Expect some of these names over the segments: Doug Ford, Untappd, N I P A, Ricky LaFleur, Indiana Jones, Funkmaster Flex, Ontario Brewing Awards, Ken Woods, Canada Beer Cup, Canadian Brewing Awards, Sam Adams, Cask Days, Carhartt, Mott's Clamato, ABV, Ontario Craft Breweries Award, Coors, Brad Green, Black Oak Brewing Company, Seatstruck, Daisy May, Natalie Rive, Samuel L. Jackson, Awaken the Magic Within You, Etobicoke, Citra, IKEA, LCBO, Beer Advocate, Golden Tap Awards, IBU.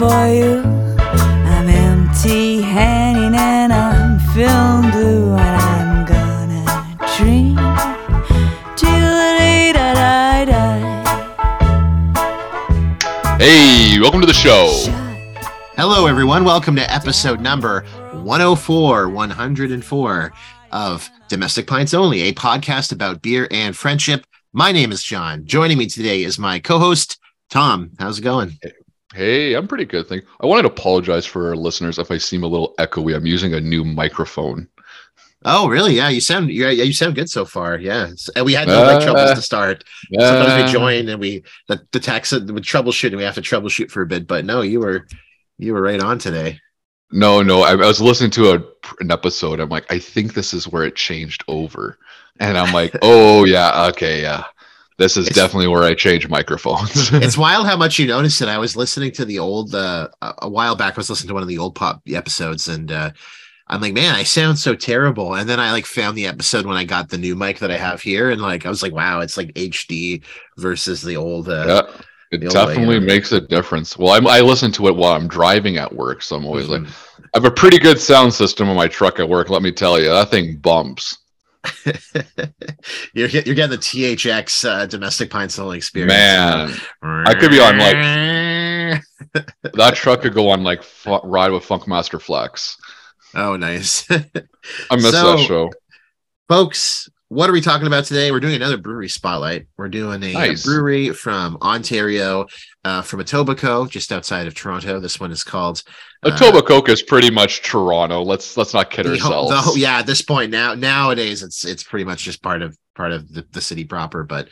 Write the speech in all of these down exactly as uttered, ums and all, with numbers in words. for you. I'm empty-handed and I'm feeling blue, and I'm gonna dream till the day that I die. Hey, welcome to the show. Hello, everyone. Welcome to episode number one oh four, one oh four of Domestic Pints Only, a podcast about beer and friendship. My name is John. Joining me today is my co-host, Tom. How's it going? Hey, I'm pretty good. Thank you. I wanted to apologize for our listeners if I seem a little echoey. I'm using a new microphone. Oh, really? Yeah, you sound yeah, you sound good so far. Yeah, and we had no uh, like, troubles to start. Uh, Sometimes we join and we the, the tax with troubleshooting. We have to troubleshoot for a bit, but no, you were you were right on today. No, no, I, I was listening to a, an episode. I'm like, I think this is where it changed over, and I'm like, oh yeah, okay, yeah. This is it's, definitely where I change microphones. It's wild how much you notice it. I was listening to the old, uh, a while back, I was listening to one of the old pop episodes, and uh, I'm like, man, I sound so terrible. And then I like found the episode when I got the new mic that I have here, and like I was like, wow, it's like H D versus the old. Uh, yeah, it old definitely layer. Makes a difference. Well, I'm, I listen to it while I'm driving at work, so I'm always mm-hmm. like, I have a pretty good sound system in my truck at work. Let me tell you, that thing bumps. you're, you're getting the T H X uh, Domestic Pint Soul experience. Man, I could be on like that truck could go on like f- ride with Funkmaster Flex. Oh, nice! I miss so, that show, folks. What are we talking about today? We're doing another brewery spotlight. We're doing a, nice. a brewery from Ontario, uh, from Etobicoke, just outside of Toronto. This one is called. Etobicoke uh, is pretty much Toronto. Let's let's not kid the, ourselves. The, yeah, at this point now nowadays it's it's pretty much just part of part of the, the city proper. But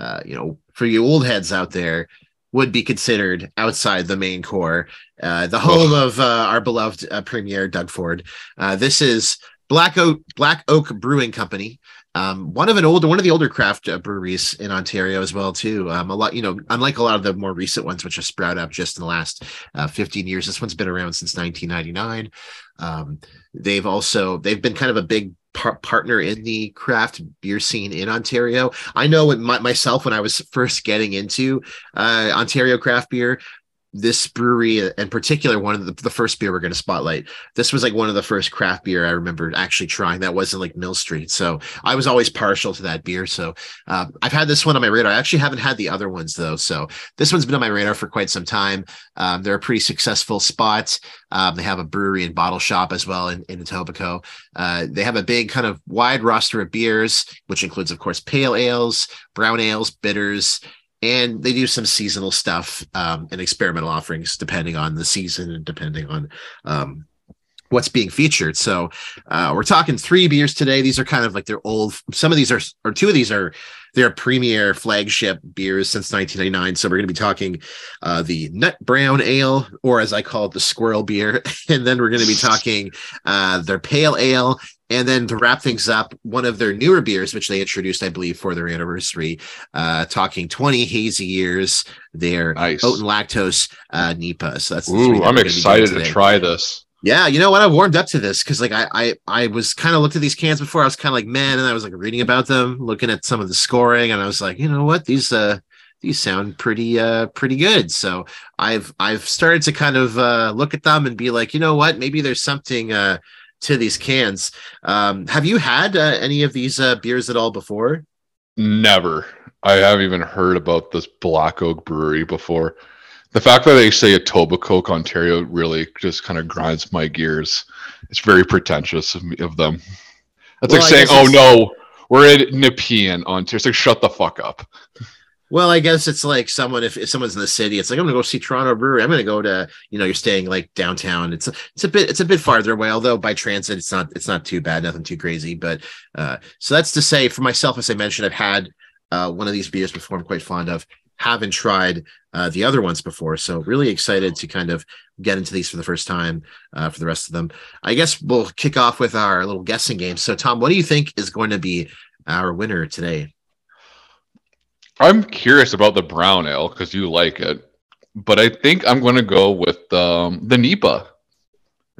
uh, you know, for you old heads out there, would be considered outside the main core, uh, the home oh. of uh, our beloved uh, premier Doug Ford. Uh, this is Black Oak Black Oak Brewing Company. Um, one of an older, one of the older craft uh, breweries in Ontario as well, too. Um, a lot, you know, unlike a lot of the more recent ones, which have sprouted up just in the last uh, fifteen years, this one's been around since nineteen ninety-nine. Um, they've also, they've been kind of a big par- partner in the craft beer scene in Ontario. I know when my, myself, when I was first getting into uh, Ontario craft beer, this brewery in particular, one of the, the first beer we're going to spotlight, this was like one of the first craft beer I remember actually trying that wasn't like Mill Street. So I was always partial to that beer. So uh, I've had this one on my radar. I actually haven't had the other ones though. So this one's been on my radar for quite some time. Um, they're a pretty successful spot. Um, they have a brewery and bottle shop as well in, in Etobicoke. Uh, they have a big kind of wide roster of beers, which includes, of course, pale ales, brown ales, bitters, and they do some seasonal stuff um, and experimental offerings depending on the season and depending on um, what's being featured. So uh, we're talking three beers today. These are kind of like their old, some of these are, or two of these are their premier flagship beers since nineteen ninety-nine. So we're going to be talking uh, the Nut Brown Ale, or as I call it, the Squirrel Beer. And then we're going to be talking uh, their Pale Ale. And then to wrap things up, one of their newer beers, which they introduced, I believe, for their anniversary, uh, talking twenty hazy years, their nice. Oat and Lactose uh, N I P A. So that's Ooh, that I'm excited to try this. Yeah, you know what? I warmed up to this because, like, I, I, I was kind of looked at these cans before. I was kind of like, man, and I was like reading about them, looking at some of the scoring, and I was like, you know what? These, uh, these sound pretty, uh, pretty good. So I've, I've started to kind of uh, look at them and be like, you know what? Maybe there's something uh, to these cans. Um, have you had uh, any of these uh, beers at all before? Never. I haven't even heard about this Black Oak Brewery before. The fact that they say Etobicoke, Ontario, really just kind of grinds my gears. It's very pretentious of, me, of them. That's well, like saying, "Oh no, we're in Nepean, Ontario." It's like, shut the fuck up. Well, I guess it's like someone if, if someone's in the city, it's like I'm gonna go see Toronto Brewery. I'm gonna go to you know you're staying like downtown. It's it's a bit it's a bit farther away, although by transit it's not it's not too bad, nothing too crazy. But uh, so that's to say, for myself, as I mentioned, I've had uh, one of these beers before. I'm quite fond of. Haven't tried uh, the other ones before, so really excited to kind of get into these for the first time uh, for the rest of them. I guess we'll kick off with our little guessing game. So, Tom, what do you think is going to be our winner today? I'm curious about the brown ale because you like it, but I think I'm going to go with um, the N I P A.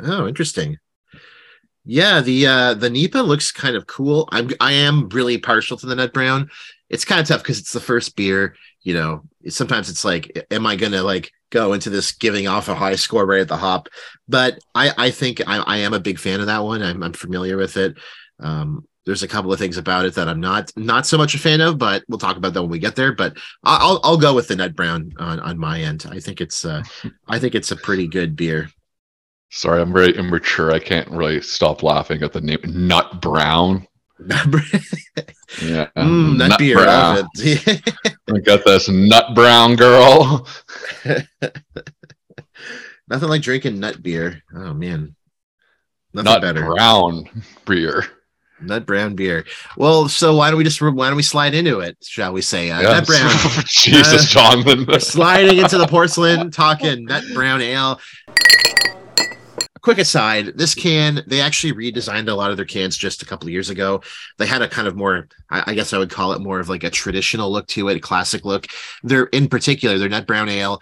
Oh, interesting. Yeah, the uh, the N I P A looks kind of cool. I'm I am really partial to the Ned Brown. It's kind of tough because it's the first beer. You know, sometimes it's like, am I going to like go into this giving off a high score right at the hop? But I I think I, I am a big fan of that one. I'm I'm familiar with it. Um, there's a couple of things about it that I'm not not so much a fan of, but we'll talk about that when we get there. But I'll I'll go with the Ned Brown on, on my end. I think it's uh, I think it's a pretty good beer. Sorry, I'm very immature. I can't really stop laughing at the name Nut Brown. Nut Brown. Yeah. Mm, nut, nut beer. Brown. I got this Nut Brown girl. Nothing like drinking nut beer. Oh man. Nothing nut better. Brown beer. Nut Brown beer. Well, so why don't we just why don't we slide into it? Shall we say uh, yes. Nut Brown? Jesus, uh, Jonathan. We're sliding into the porcelain, talking Nut Brown ale. Quick aside, this can, they actually redesigned a lot of their cans just a couple of years ago. They had a kind of more, I guess I would call it more of like a traditional look to it, a classic look. They're, in particular, their Nut Brown Ale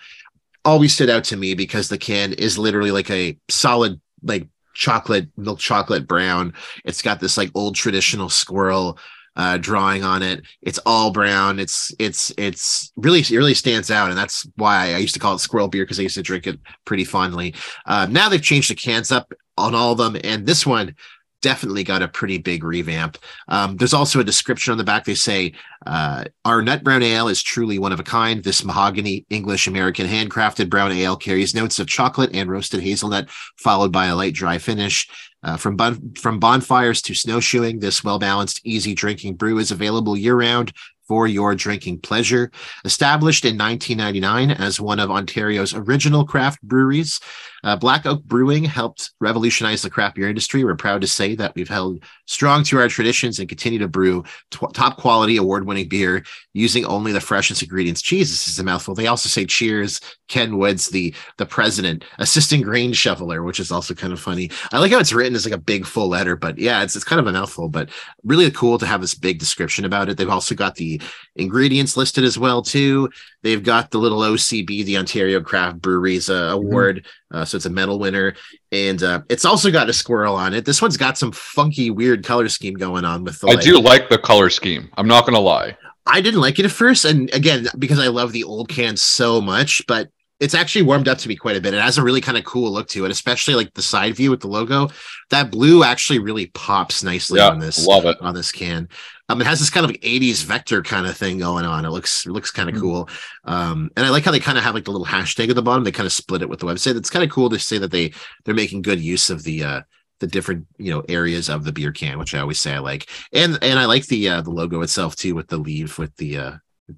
always stood out to me because the can is literally like a solid, like chocolate, milk chocolate brown. It's got this like old traditional squirrel uh, drawing on it. It's all brown. It's, it's, it's really, it really stands out. And that's why I used to call it squirrel beer, because I used to drink it pretty fondly. Uh, now they've changed the cans up on all of them. And this one definitely got a pretty big revamp. Um, there's also a description on the back. They say, uh, our Nut Brown Ale is truly one of a kind. This mahogany English American handcrafted brown ale carries notes of chocolate and roasted hazelnut, followed by a light dry finish. Uh, from bon- from bonfires to snowshoeing, this well-balanced, easy-drinking brew is available year-round for your drinking pleasure. Established in nineteen ninety-nine as one of Ontario's original craft breweries, uh, Black Oak Brewing helped revolutionize the craft beer industry. We're proud to say that we've held strong to our traditions and continue to brew t- top-quality, award-winning beer using only the freshest ingredients. Jesus, is a mouthful. They also say cheers, Ken Woods, the, the president, assistant grain shoveler, which is also kind of funny. I like how it's written as like a big full letter, but yeah, it's, it's kind of a mouthful, but really cool to have this big description about it. They've also got the ingredients listed as well too. They've got the little O C B, the Ontario Craft Breweries uh, Award, mm-hmm. uh, so it's a medal winner, and uh, it's also got a squirrel on it. This one's got some funky, weird color scheme going on with the. I light. do like the color scheme. I'm not gonna lie. I didn't like it at first, and again, because I love the old cans so much, but it's actually warmed up to me quite a bit. It has a really kind of cool look to it, especially like the side view with the logo. That blue actually really pops nicely yeah, on this. Love it. On this can. Um, it has this kind of like eighties vector kind of thing going on. It looks it looks kind of mm-hmm. cool. Um, and I like how they kind of have like the little hashtag at the bottom. They kind of split it with the website. It's kind of cool to say that they they're making good use of the uh, the different you know areas of the beer can, which I always say I like. And and I like the uh, the logo itself too, with the leaf with the uh,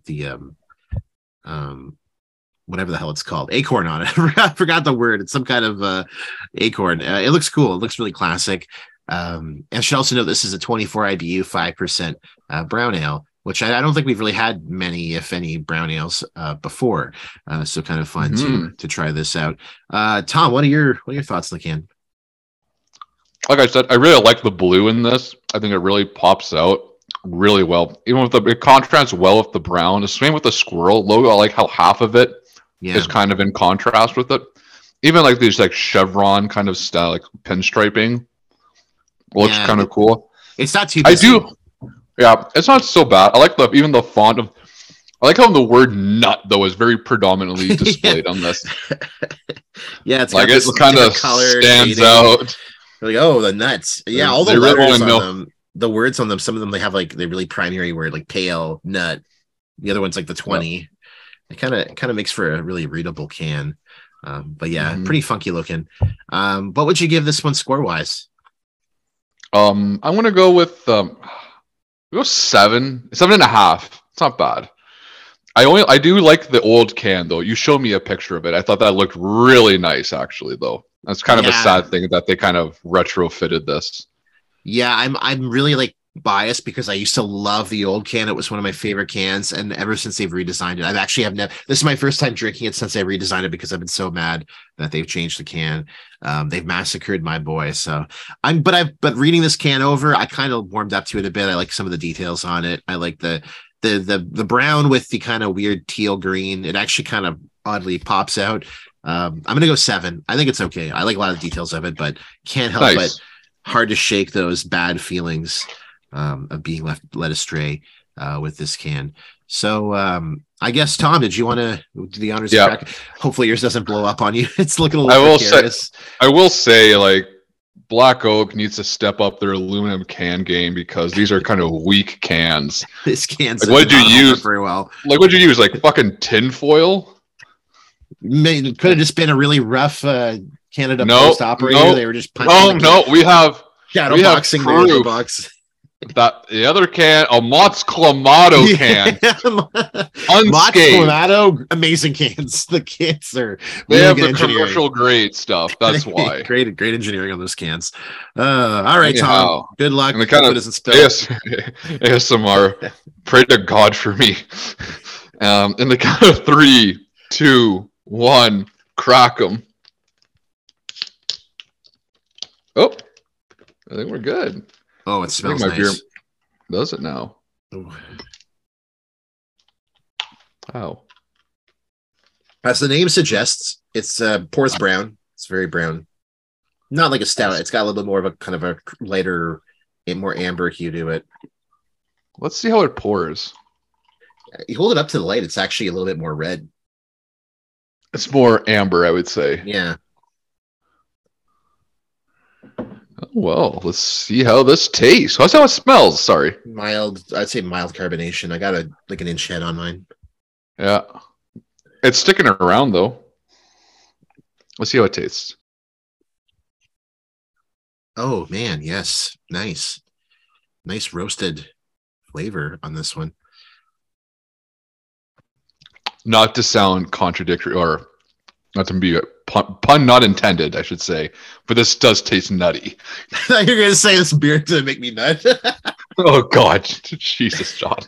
the um, um whatever the hell it's called, acorn on it. I forgot the word. It's some kind of uh, acorn. Uh, it looks cool. It looks really classic. Um, and I should also know this is a twenty-four I B U, five percent uh, brown ale, which I, I don't think we've really had many, if any, brown ales uh, before. Uh, so kind of fun mm. to to try this out. Uh, Tom, what are your what are your thoughts on the can? Like I said, I really like the blue in this. I think it really pops out really well. Even with the it contrasts well with the brown. The same with the squirrel logo. I like how half of it yeah. is kind of in contrast with it. Even like these like chevron kind of style, like pinstriping. Looks yeah, kind of cool. It's not too. Busy. I do. Yeah, it's not so bad. I like the even the font of. I like how the word "nut" though is very predominantly displayed yeah. on this. Yeah, it's like it kind of stands dating. out. You're like, oh, the nuts. Yeah, all the they letters really on know. them, the words on them. Some of them they have like the really primary word like pale nut. The other one's like the twenty. Yep. It kind of kind of makes for a really readable can, um, but yeah, mm-hmm. pretty funky looking. Um, what would you give this one score wise? Um, I want to go with um, go seven, seven and a half. It's not bad. I only I do like the old can though. You showed me a picture of it. I thought that looked really nice, actually. Though that's kind of yeah. a sad thing that they kind of retrofitted this. Yeah, I'm I'm really like biased because I used to love the old can. It was one of my favorite cans, and ever since they've redesigned it, I've actually have never. This is my first time drinking it since I redesigned it because I've been so mad that they've changed the can. Um, they've massacred my boy. So I'm, but I've, but reading this can over, I kind of warmed up to it a bit. I like some of the details on it. I like the, the, the, the brown with the kind of weird teal green. It actually kind of oddly pops out. Um, I'm going to go seven. I think it's okay. I like a lot of the details of it, but can't help nice. but hard to shake those bad feelings um, of being left led astray uh, with this can. So um, I guess, Tom, did you want to do the honors? Yeah. Track? Hopefully yours doesn't blow up on you. It's looking a little precarious. I will say, like, Black Oak needs to step up their aluminum can game, because these are kind of weak cans. This can's like, what did you use? Very well. Like, what did you use? Like fucking tin foil? It could have just been a really rough uh, Canada no, Post operator. No, they were just punching. Oh no, no, we have shadow we boxing have the box. That the other can, a Mott's Clamato can, yeah. Mott's Clamato, amazing cans. The cans are they really have the commercial grade stuff. That's why great, great engineering on those cans. Uh, all right, anyhow, Tom, good luck. And the kind of A S- A S M R, pray to God for me. Um, in the count of three, two, one, crack them. Oh, I think we're good. Oh, it smells nice. Beer does it now? Ooh. Wow. As the name suggests, it's uh, pours brown. It's very brown. Not like a stout. It's got a little bit more of a kind of a lighter, more amber hue to it. Let's see how it pours. You hold it up to the light. It's actually a little bit more red. It's more amber, I would say. Yeah. Well, let's see how this tastes. That's how it smells. Sorry, mild. I'd say mild carbonation. I got a like an inch head on mine. Yeah, it's sticking around though. Let's see how it tastes. Oh man, yes, nice, nice roasted flavor on this one. Not to sound contradictory, or not to be a Pun, pun not intended, I should say, but this does taste nutty. I thought you were going to say this beer to make me nut. Oh, God. Jesus, John.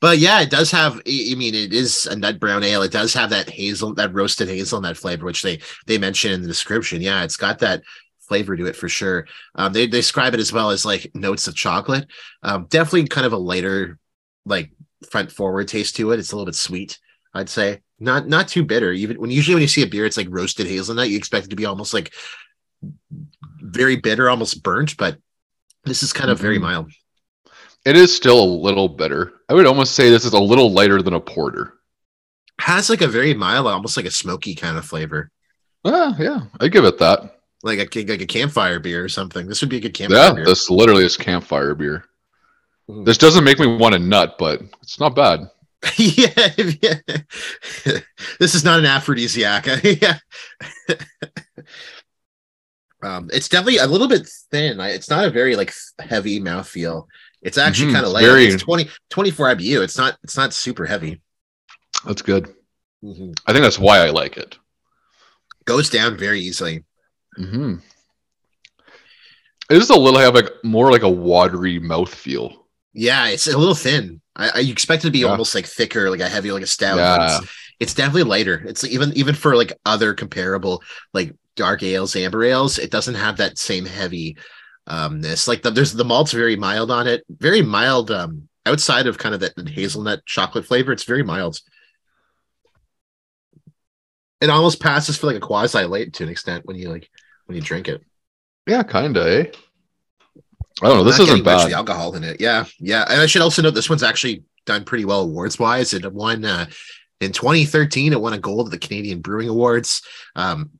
But yeah, it does have, I mean, it is a nut brown ale. It does have that hazel, that roasted hazelnut flavor, which they, they mention in the description. Yeah, it's got that flavor to it for sure. Um, they, they describe it as well as like notes of chocolate. Um, definitely kind of a lighter, like front forward taste to it. It's a little bit sweet, I'd say. Not not too bitter. Even when usually when you see a beer, it's like roasted hazelnut. You expect it to be almost like very bitter, almost burnt. But this is kind mm-hmm. of very mild. It is still a little bitter. I would almost say this is a little lighter than a porter. Has like a very mild, almost like a smoky kind of flavor. Yeah, yeah, I give it that. Like a like a campfire beer or something. This would be a good campfire. Yeah, beer. This literally is campfire beer. Mm. This doesn't make me want to nut, but it's not bad. Yeah, yeah. This is not an aphrodisiac. Yeah. um, it's definitely a little bit thin. I, it's not a very like heavy mouthfeel. It's actually mm-hmm, kind of light. Very... It's twenty, twenty-four I B U. It's not. It's not super heavy. That's good. Mm-hmm. I think that's why I like it. Goes down very easily. Mm-hmm. It is a little. I have like more like a watery mouthfeel. Yeah, it's a little thin. I, I expect it to be yeah. almost like thicker, like a heavy, like a stout. Yeah. It's, it's definitely lighter. It's even even for like other comparable like dark ales, amber ales, it doesn't have that same heavy umness. Like the, there's the malt's very mild on it, very mild um, outside of kind of that hazelnut chocolate flavor. It's very mild. It almost passes for like a quasi light to an extent when you like when you drink it. Yeah, kind of. Eh? I don't know. I'm this isn't bad. The alcohol in it, yeah, yeah. And I should also note this one's actually done pretty well awards wise. It won uh, in twenty thirteen. It won a gold at the Canadian Brewing Awards. Um,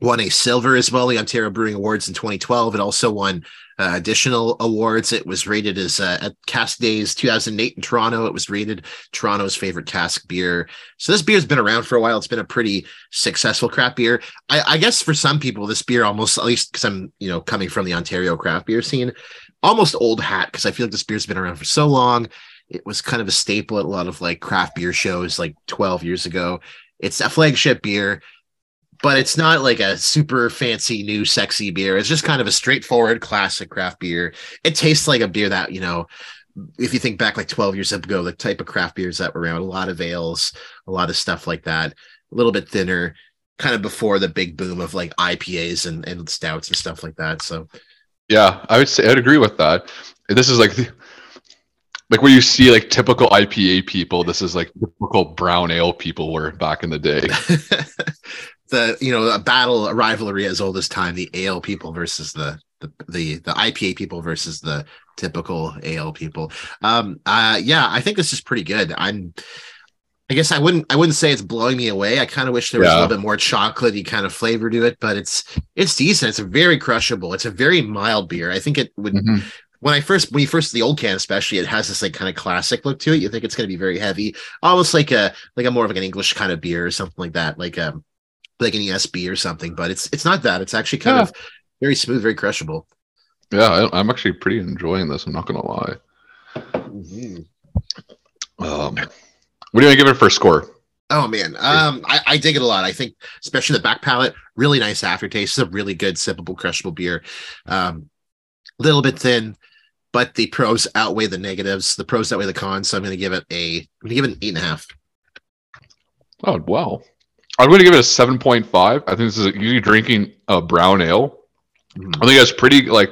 won a silver as well, the Ontario Brewing Awards in twenty twelve. It also won uh, additional awards. It was rated as uh, at Cask Days two thousand eight in Toronto. It was rated Toronto's favorite cask beer. So this beer has been around for a while. It's been a pretty successful craft beer. I, I guess for some people, this beer almost, at least because I'm, you know, coming from the Ontario craft beer scene, almost old hat, because I feel like this beer has been around for so long. It was kind of a staple at a lot of like craft beer shows like twelve years ago. It's a flagship beer. But it's not like a super fancy, new, sexy beer. It's just kind of a straightforward, classic craft beer. It tastes like a beer that, you know, if you think back like twelve years ago, the type of craft beers that were around, a lot of ales, a lot of stuff like that, a little bit thinner, kind of before the big boom of like I P As and, and stouts and stuff like that. So, yeah, I would say I'd agree with that. This is like the, like where you see like typical I P A people. This is like typical brown ale people were back in the day. The, you know, a battle, a rivalry as old as time, the ale people versus the the the the I P A people versus the typical ale people. Um, uh, yeah, I think this is pretty good. I'm, I guess I wouldn't I wouldn't say it's blowing me away. I kind of wish there was yeah. a little bit more chocolatey kind of flavor to it, but it's it's decent. It's very crushable. It's a very mild beer. I think it would. Mm-hmm. When I first, when you first, the old can especially, it has this like kind of classic look to it. You think it's going to be very heavy, almost like a like a more of like an English kind of beer or something like that, like um like an E S B or something. But it's it's not that. It's actually kind yeah. of very smooth, very crushable. Yeah, I, I'm actually pretty enjoying this. I'm not going to lie. Mm-hmm. Um, what do you give it for a score? Oh man, um, I, I dig it a lot. I think especially the back palate, really nice aftertaste. It's a really good sippable, crushable beer. Um, a little bit thin. But the pros outweigh the negatives. The pros outweigh the cons. So I'm going to give it a. I'm going to give it an eight and a half. Oh wow! I'm going to give it a seven point five. I think this is usually drinking a brown ale. Mm. I think that's pretty like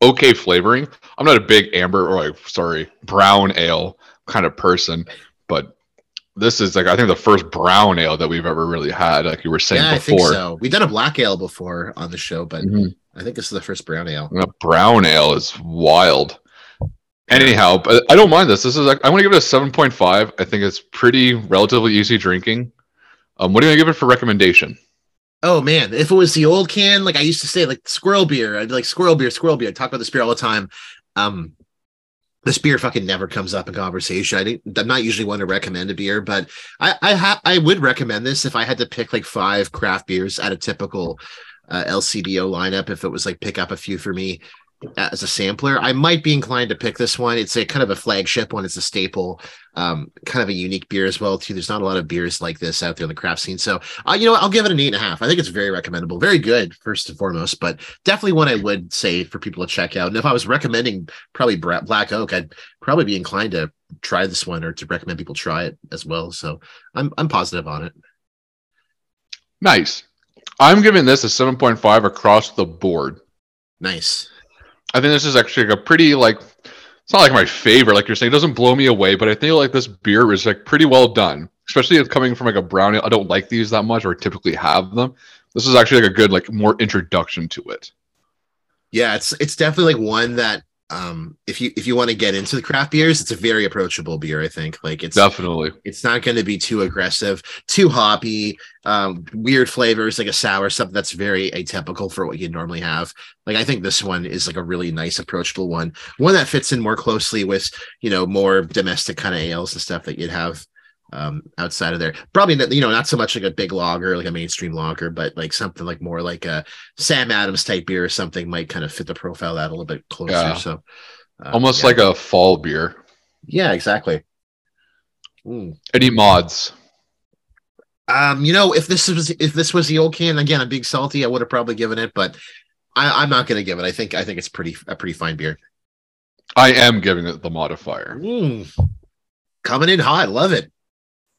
okay flavoring. I'm not a big amber or like sorry brown ale kind of person, but this is like I think the first brown ale that we've ever really had. Like you were saying yeah, before, I think so. We've done a black ale before on the show, but. Mm-hmm. I think this is the first brown ale. A brown ale is wild. Anyhow, I don't mind this. This is like, I'm going to give it a seven point five. I think it's pretty relatively easy drinking. Um, what are you going to give it for recommendation? Oh man, if it was the old can, like I used to say, like squirrel beer, I'd like squirrel beer, squirrel beer. I talk about this beer all the time. Um, This beer fucking never comes up in conversation. I didn't, I'm not usually one to recommend a beer, but I I, ha- I would recommend this if I had to pick like five craft beers at a typical Uh, L C B O lineup. If it was like pick up a few for me uh, as a sampler, I might be inclined to pick this one. It's a kind of a flagship one. It's a staple, um, kind of a unique beer as well too. There's not a lot of beers like this out there in the craft scene. So uh, you know, I'll give it an eight and a half. I think it's very recommendable, very good first and foremost, but definitely one I would say for people to check out. And if I was recommending probably Black Oak, I'd probably be inclined to try this one or to recommend people try it as well. So I'm I'm positive on it. Nice. I'm giving this a seven point five across the board. Nice. I think this is actually a pretty, like, it's not like my favorite, like you're saying, it doesn't blow me away, but I think like this beer is like pretty well done, especially if coming from like a brown ale. I don't like these that much or typically have them. This is actually like a good, like more introduction to it. Yeah, it's it's definitely like one that um, if you if you want to get into the craft beers, it's a very approachable beer. I think like it's definitely it's not going to be too aggressive, too hoppy, um, weird flavors like a sour, something that's very atypical for what you normally have. Like I think this one is like a really nice, approachable one, one that fits in more closely with you know more domestic kind of ales and stuff that you'd have um, outside of there. Probably not, you know not so much like a big lager, like a mainstream lager, but like something like more like a Sam Adams type beer or something might kind of fit the profile that a little bit closer. Yeah. So uh, almost yeah. like a fall beer. Yeah, exactly. Mm. Any mods? Um, you know, if this was if this was the old can, again, I'm being salty, I would have probably given it, but I, I'm not going to give it. I think I think it's pretty a pretty fine beer. I am giving it the modifier. Mm. Coming in hot, love it.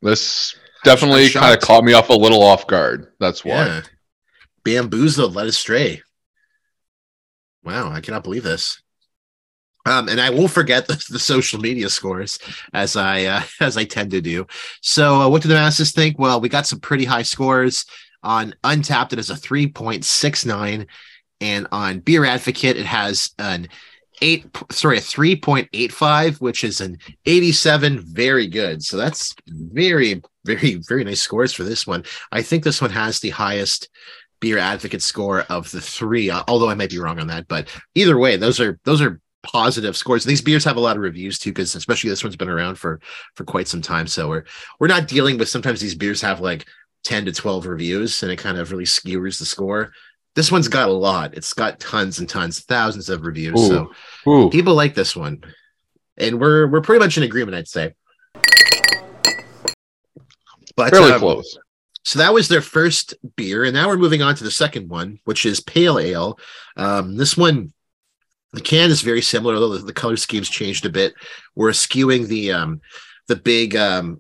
This definitely kind of caught me off a little off guard. That's why. Yeah. Bamboozled, led astray. Wow, I cannot believe this. Um, and I won't forget the, the social media scores as I uh, as I tend to do. So, uh, what do the masses think? Well, we got some pretty high scores on Untappd. It is a three point six nine, and on Beer Advocate, it has an eight sorry a three point eight five, which is an eighty-seven. Very good. So that's very very very nice scores for this one. I think this one has the highest Beer Advocate score of the three, although I might be wrong on that, but either way, those are those are positive scores. These beers have a lot of reviews too, because especially this one's been around for for quite some time, so we're we're not dealing with, sometimes these beers have like ten to twelve reviews and it kind of really skewers the score. This one's got a lot. It's got tons and tons, thousands of reviews. Ooh, so ooh. People like this one. And we're we're pretty much in agreement, I'd say. But, fairly um, close. So that was their first beer. And now we're moving on to the second one, which is Pale Ale. Um, this one, the can is very similar, although the, the color scheme's changed a bit. We're skewing the um, the big... Um,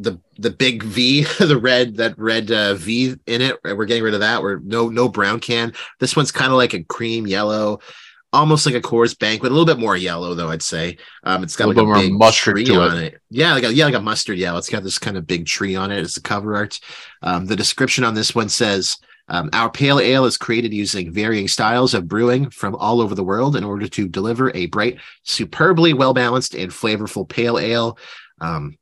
the the big V, the red, that red uh, V in it. We're getting rid of that. We're no no brown can. This one's kind of like a cream yellow, almost like a Coors Banquet, a little bit more yellow though, I'd say. Um, it's got a like little a bit more mustard tree to on it. it. Yeah, like a, yeah, like a mustard yellow. It's got this kind of big tree on it. It's the cover art. Um, the description on this one says Um, our pale ale is created using varying styles of brewing from all over the world in order to deliver a bright, superbly well-balanced and flavorful pale ale. Um,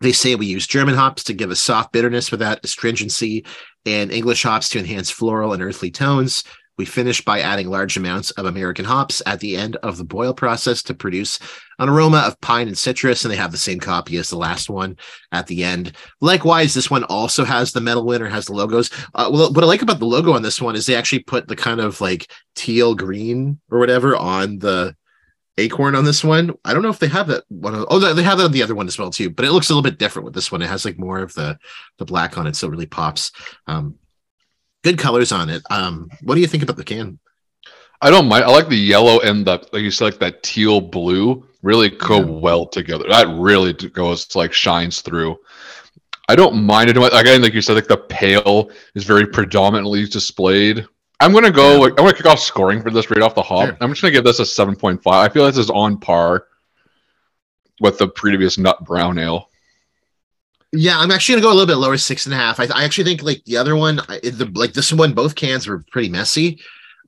they say we use German hops to give a soft bitterness without astringency and English hops to enhance floral and earthly tones. We finish by adding large amounts of American hops at the end of the boil process to produce an aroma of pine and citrus, and they have the same copy as the last one at the end. Likewise, this one also has the metal winner, has the logos. Uh, well, what I like about the logo on this one is they actually put the kind of like teal green or whatever on the acorn on this one. I don't know if they have that one. Oh, they have that on the other one as well, too, but it looks a little bit different with this one. It has like more of the, the black on it, so it really pops. Um, Good colors on it. Um, what do you think about the can? I don't mind. I like the yellow and the, like you said, like that teal blue really go yeah. well together. That really goes, like, shines through. I don't mind it. Again, like you said, like the pale is very predominantly displayed. I'm going to go, yeah. like, I'm going to kick off scoring for this right off the hop. Sure. I'm just going to give this a seven point five. I feel this is on par with the previous nut brown ale. Yeah, I'm actually gonna go a little bit lower, six and a half. I, I actually think like the other one, I, the, like this one, both cans were pretty messy,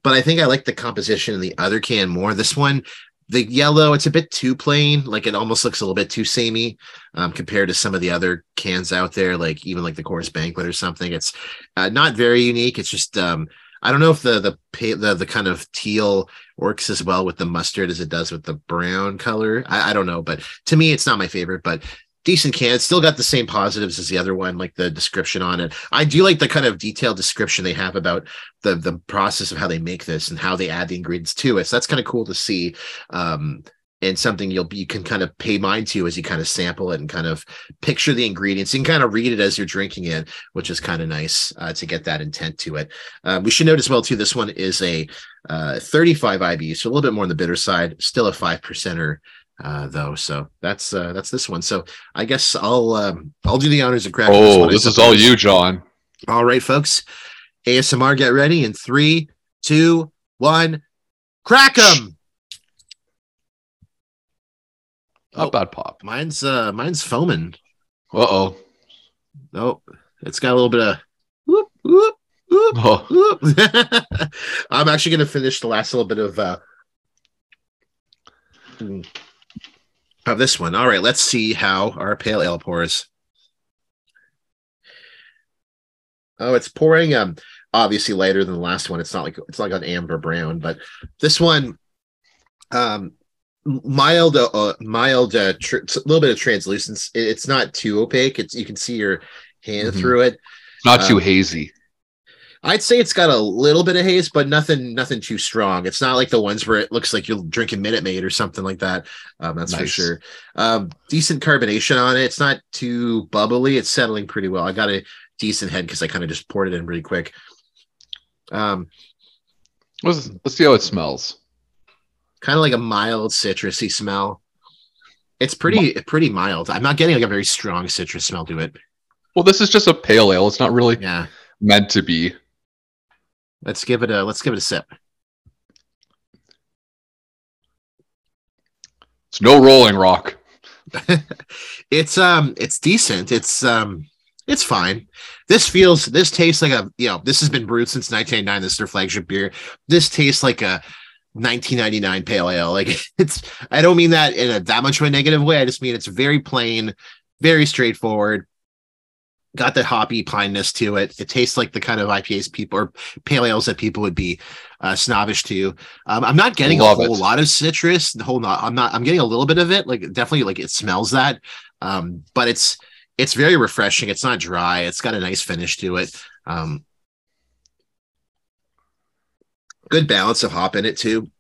but I think I like the composition in the other can more. This one, the yellow, it's a bit too plain. Like it almost looks a little bit too samey um, compared to some of the other cans out there. Like even like the Chorus Banquet or something. It's uh, not very unique. It's just um, I don't know if the the the the kind of teal works as well with the mustard as it does with the brown color. I, I don't know, but to me, it's not my favorite. But decent can. It's still got the same positives as the other one, like the description on it. I do like the kind of detailed description they have about the, the process of how they make this and how they add the ingredients to it. So that's kind of cool to see. Um, and something you'll be, you can kind of pay mind to as you kind of sample it and kind of picture the ingredients. You can kind of read it as you're drinking it, which is kind of nice uh, to get that intent to it. Um, we should note as well, too, this one is a uh, thirty-five I B U, so a little bit more on the bitter side, still a five percenter. Uh, though, so that's uh, that's this one. So I guess I'll um, I'll do the honors of cracking. Oh, this, this is all you, John. All right, folks. A S M R, get ready in three, two, one, crack 'em. Not oh, bad pop. Mine's uh, mine's foaming. Uh oh. Oh, it's got a little bit of whoop whoop whoop oh. whoop. I'm actually gonna finish the last little bit of. Uh, mm. Of this one. All right, let's see how our pale ale pours. Oh, it's pouring um obviously lighter than the last one. It's not like it's like an amber brown, but this one um mild uh, mild uh, tr- a little bit of translucence. It, it's not too opaque. It's you can see your hand mm-hmm. through it. Not um, too hazy. I'd say it's got a little bit of haze, but nothing, nothing too strong. It's not like the ones where it looks like you're drinking Minute Maid or something like that. Um, that's nice. For sure. Um, decent carbonation on it. It's not too bubbly. It's settling pretty well. I got a decent head because I kind of just poured it in pretty quick. Um, let's, let's see how it smells. Kind of like a mild citrusy smell. It's pretty, what? pretty mild. I'm not getting like a very strong citrus smell to it. Well, this is just a pale ale. It's not really yeah. meant to be. Let's give it a let's give it a sip. It's no Rolling Rock. it's um it's decent. It's um it's fine. This feels this tastes like a you know, this has been brewed since nineteen ninety-nine. This is their flagship beer. This tastes like a nineteen ninety-nine pale ale. Like it's I don't mean that in a that much of a negative way. I just mean it's very plain, very straightforward. Got the hoppy pineness to it. It tastes like the kind of I P As people or pale ales that people would be uh, snobbish to. Um, I'm not getting Love a whole it. lot of citrus. The whole not. I'm not. I'm getting a little bit of it. Like definitely, like it smells that. Um, but it's it's very refreshing. It's not dry. It's got a nice finish to it. Um, good balance of hop in it too.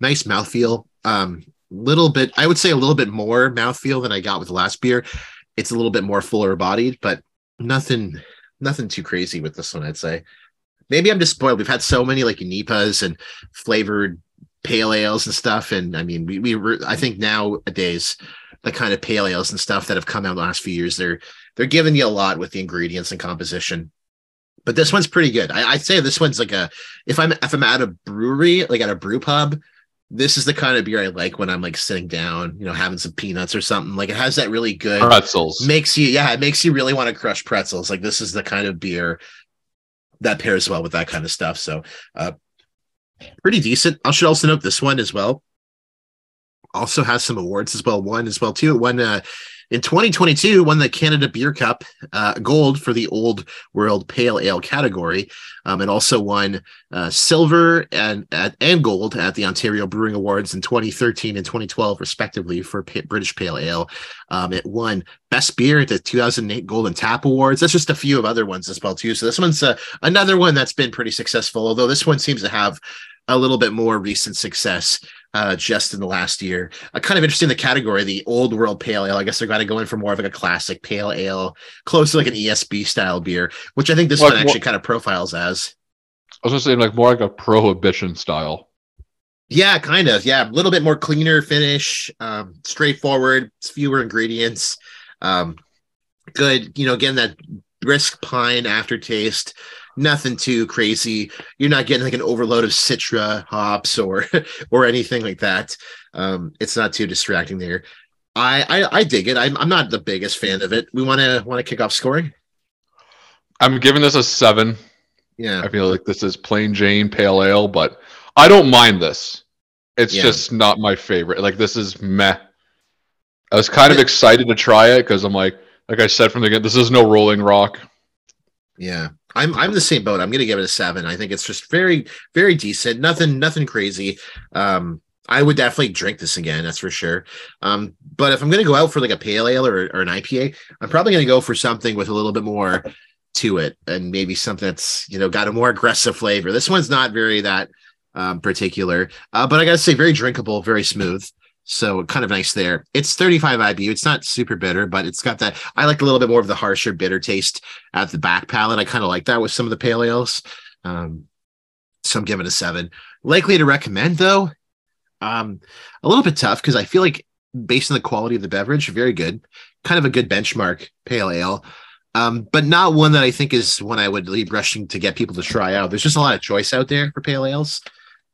Nice mouthfeel. Um, little bit. I would say a little bit more mouthfeel than I got with the last beer. It's a little bit more fuller bodied, but nothing, nothing too crazy with this one. I'd say maybe I'm just spoiled. We've had so many like N I P As and flavored pale ales and stuff. And I mean, we, we were, I think nowadays the kind of pale ales and stuff that have come out in the last few years, they're, they're giving you a lot with the ingredients and composition, but this one's pretty good. I, I'd say this one's like a, if I'm, if I'm at a brewery, like at a brew pub, this is the kind of beer I like when I'm like sitting down, you know, having some peanuts or something. Like it has that really good pretzels. Makes you, yeah, it makes you really want to crush pretzels. Like this is the kind of beer that pairs well with that kind of stuff. So uh, pretty decent. I should also note this one as well also has some awards as well. One as well, too. It won uh, in twenty twenty-two, won the Canada Beer Cup uh, gold for the Old World Pale Ale category, um, and also won uh, silver and and gold at the Ontario Brewing Awards in twenty thirteen and twenty twelve, respectively, for pa- British Pale Ale. Um, it won Best Beer at the two thousand eight Golden Tap Awards. That's just a few of other ones as well, too. So this one's uh, another one that's been pretty successful, although this one seems to have a little bit more recent success uh, just in the last year. Uh, kind of interesting, the category, the Old World Pale Ale. I guess they're going to go in for more of like a classic pale ale, close to like an E S B style beer, which I think this like one actually more, kind of profiles as. I was going to say like more like a prohibition style. Yeah, kind of. Yeah, a little bit more cleaner finish, um, straightforward, fewer ingredients. Um, good, you know, again, that brisk pine aftertaste. Nothing too crazy. You're not getting like an overload of Citra hops or or anything like that. Um, it's not too distracting there. I I, I dig it. I'm, I'm not the biggest fan of it. We want to want to kick off scoring. I'm giving this a seven. Yeah, I feel like this is plain Jane pale ale, but I don't mind this. It's yeah. just not my favorite. Like this is meh. I was kind of excited to try it because I'm like, like I said from the get, this is no Rolling Rock. Yeah. I'm I'm the same boat. I'm going to give it a seven. I think it's just very, very decent. Nothing, nothing crazy. Um, I would definitely drink this again. That's for sure. Um, but if I'm going to go out for like a pale ale or, or an I P A, I'm probably going to go for something with a little bit more to it and maybe something that's, you know, got a more aggressive flavor. This one's not very that um, particular, uh, but I got to say very drinkable, very smooth. So kind of nice there. It's thirty-five I B U. It's not super bitter, but it's got that. I like a little bit more of the harsher bitter taste at the back palate. I kind of like that with some of the pale ales. Um, so I'm giving it a seven. Likely to recommend though. Um, a little bit tough because I feel like based on the quality of the beverage, very good. Kind of a good benchmark pale ale. Um, but not one that I think is one I would lead rushing to get people to try out. There's just a lot of choice out there for pale ales.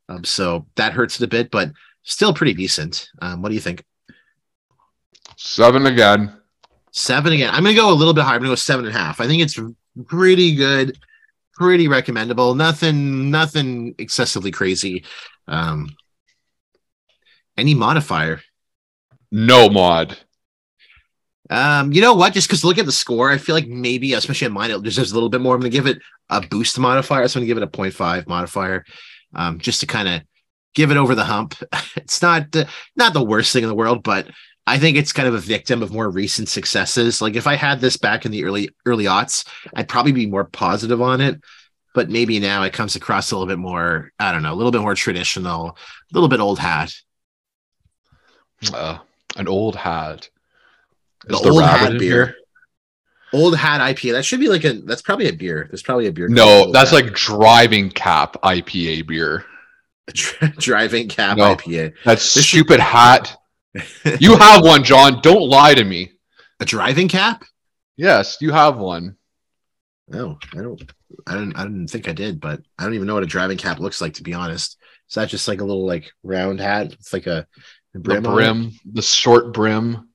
Um, so that hurts it a bit, but still pretty decent. Um, what do you think? Seven again. Seven again. I'm going to go a little bit higher. I'm going to go seven and a half. I think it's pretty good, pretty recommendable. Nothing, nothing excessively crazy. Um, any modifier? No mod. Um, you know what? Just because look at the score, I feel like maybe, especially in mine, it deserves a little bit more. I'm going to give it a boost modifier. So I'm going to give it a point five modifier, um, just to kind of give it over the hump. It's not uh, not the worst thing in the world, but I think it's kind of a victim of more recent successes. Like if I had this back in the early early aughts, I'd probably be more positive on it. But maybe now it comes across a little bit more, I don't know, a little bit more traditional, a little bit old hat. Uh, an old hat. Is the, the old hat beer. Here? Old hat I P A. That should be like a. That's probably a beer. There's probably a beer. No, that's hat. Like driving cap I P A beer. Driving cap no, I P A. That this stupid should... hat. You have one, John. Don't lie to me. A driving cap? Yes, you have one. No, I don't. I don't. I didn't think I did, but I don't even know what a driving cap looks like, to be honest. Is that just like a little like round hat? It's like a, a brim. The brim, the short brim.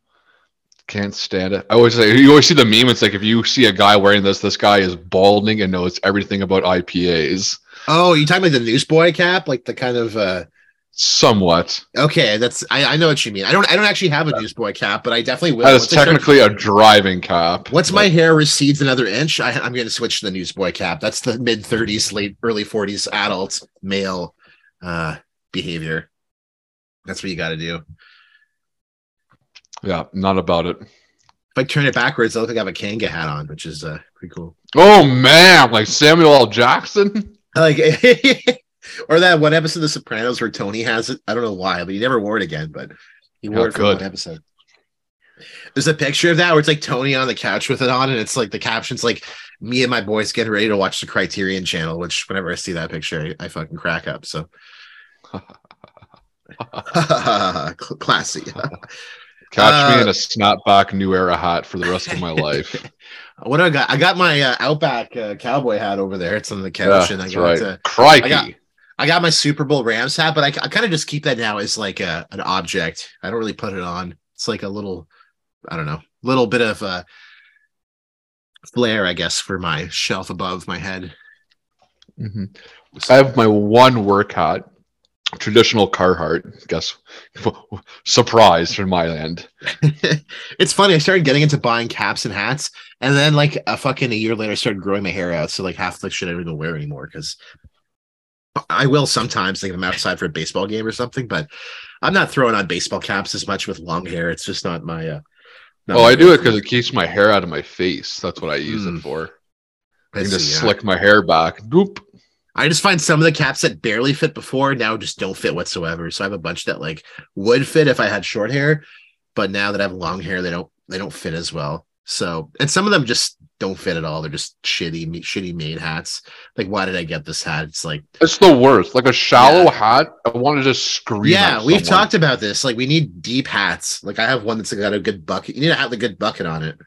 Can't stand it. I always say you always see the meme. It's like if you see a guy wearing this, this guy is balding and knows everything about I P As. Oh, you talking about the newsboy cap, like the kind of uh... somewhat. Okay, that's I, I know what you mean. I don't I don't actually have a newsboy cap, but I definitely will. That's technically start... a driving cap. Once but... my hair recedes another inch, I, I'm going to switch to the newsboy cap. That's the mid thirties, late early forties adult male uh, behavior. That's what you got to do. Yeah, not about it. If I turn it backwards, I look like I have a Kanga hat on, which is uh, pretty cool. Oh man, like Samuel L. Jackson. Like, or that one episode of The Sopranos where Tony has it. I don't know why, but he never wore it again, but he wore oh, it for good. One episode. There's a picture of that where it's like Tony on the couch with it on, and it's like the caption's like, me and my boys getting ready to watch the Criterion Channel, which whenever I see that picture, I, I fucking crack up. So classy. Catch me uh, in a snapback New Era hat for the rest of my life. What do I got? I got my uh, Outback uh, cowboy hat over there. It's on the couch, yeah, and I got right. uh, crikey. I got, I got my Super Bowl Rams hat, but I, I kind of just keep that now as like a, an object. I don't really put it on. It's like a little, I don't know, little bit of a uh, flair, I guess, for my shelf above my head. Mm-hmm. So I have my one work hat, traditional Carhartt. I guess surprise from my end. It's funny. I started getting into buying caps and hats, and then like a fucking a year later, I started growing my hair out. So like half the shit I don't even wear anymore because. I will sometimes think I'm outside for a baseball game or something, but I'm not throwing on baseball caps as much with long hair. It's just not my. Uh, not oh, my I do it because it keeps my hair out of my face. That's what I use mm. it for. I, I can see, just yeah. slick my hair back. Boop. I just find some of the caps that barely fit before now just don't fit whatsoever. So I have a bunch that like would fit if I had short hair, but now that I have long hair, they don't they don't fit as well. So, and some of them just don't fit at all. They're just shitty, shitty made hats. Like, why did I get this hat? It's like, it's the worst. Like a shallow yeah. hat. I want to just scream. Yeah. We've talked about this. Like we need deep hats. Like I have one that's got a good bucket. You need to have a good bucket on it.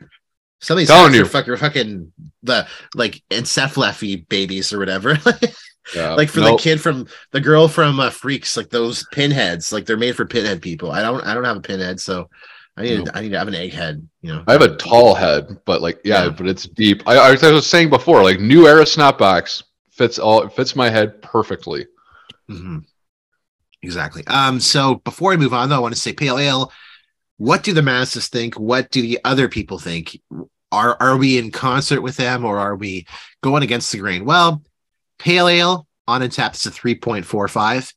Some of these hats are fucking, fucking the like encephalopathy babies or whatever. yeah, like for nope. the kid from the girl from uh, Freaks, like those pinheads, like they're made for pinhead people. I don't, I don't have a pinhead. So I need, no. I need to have an egg head, you know. I have a tall head, but like, yeah, yeah. but it's deep. I, I was saying before, like, New Era snapbacks fits all, fits my head perfectly. Mm-hmm. Exactly. Um. So before I move on, though, I want to say, Pale Ale. What do the masses think? What do the other people think? Are are we in concert with them, or are we going against the grain? Well, Pale Ale on Untappd is a three point four five,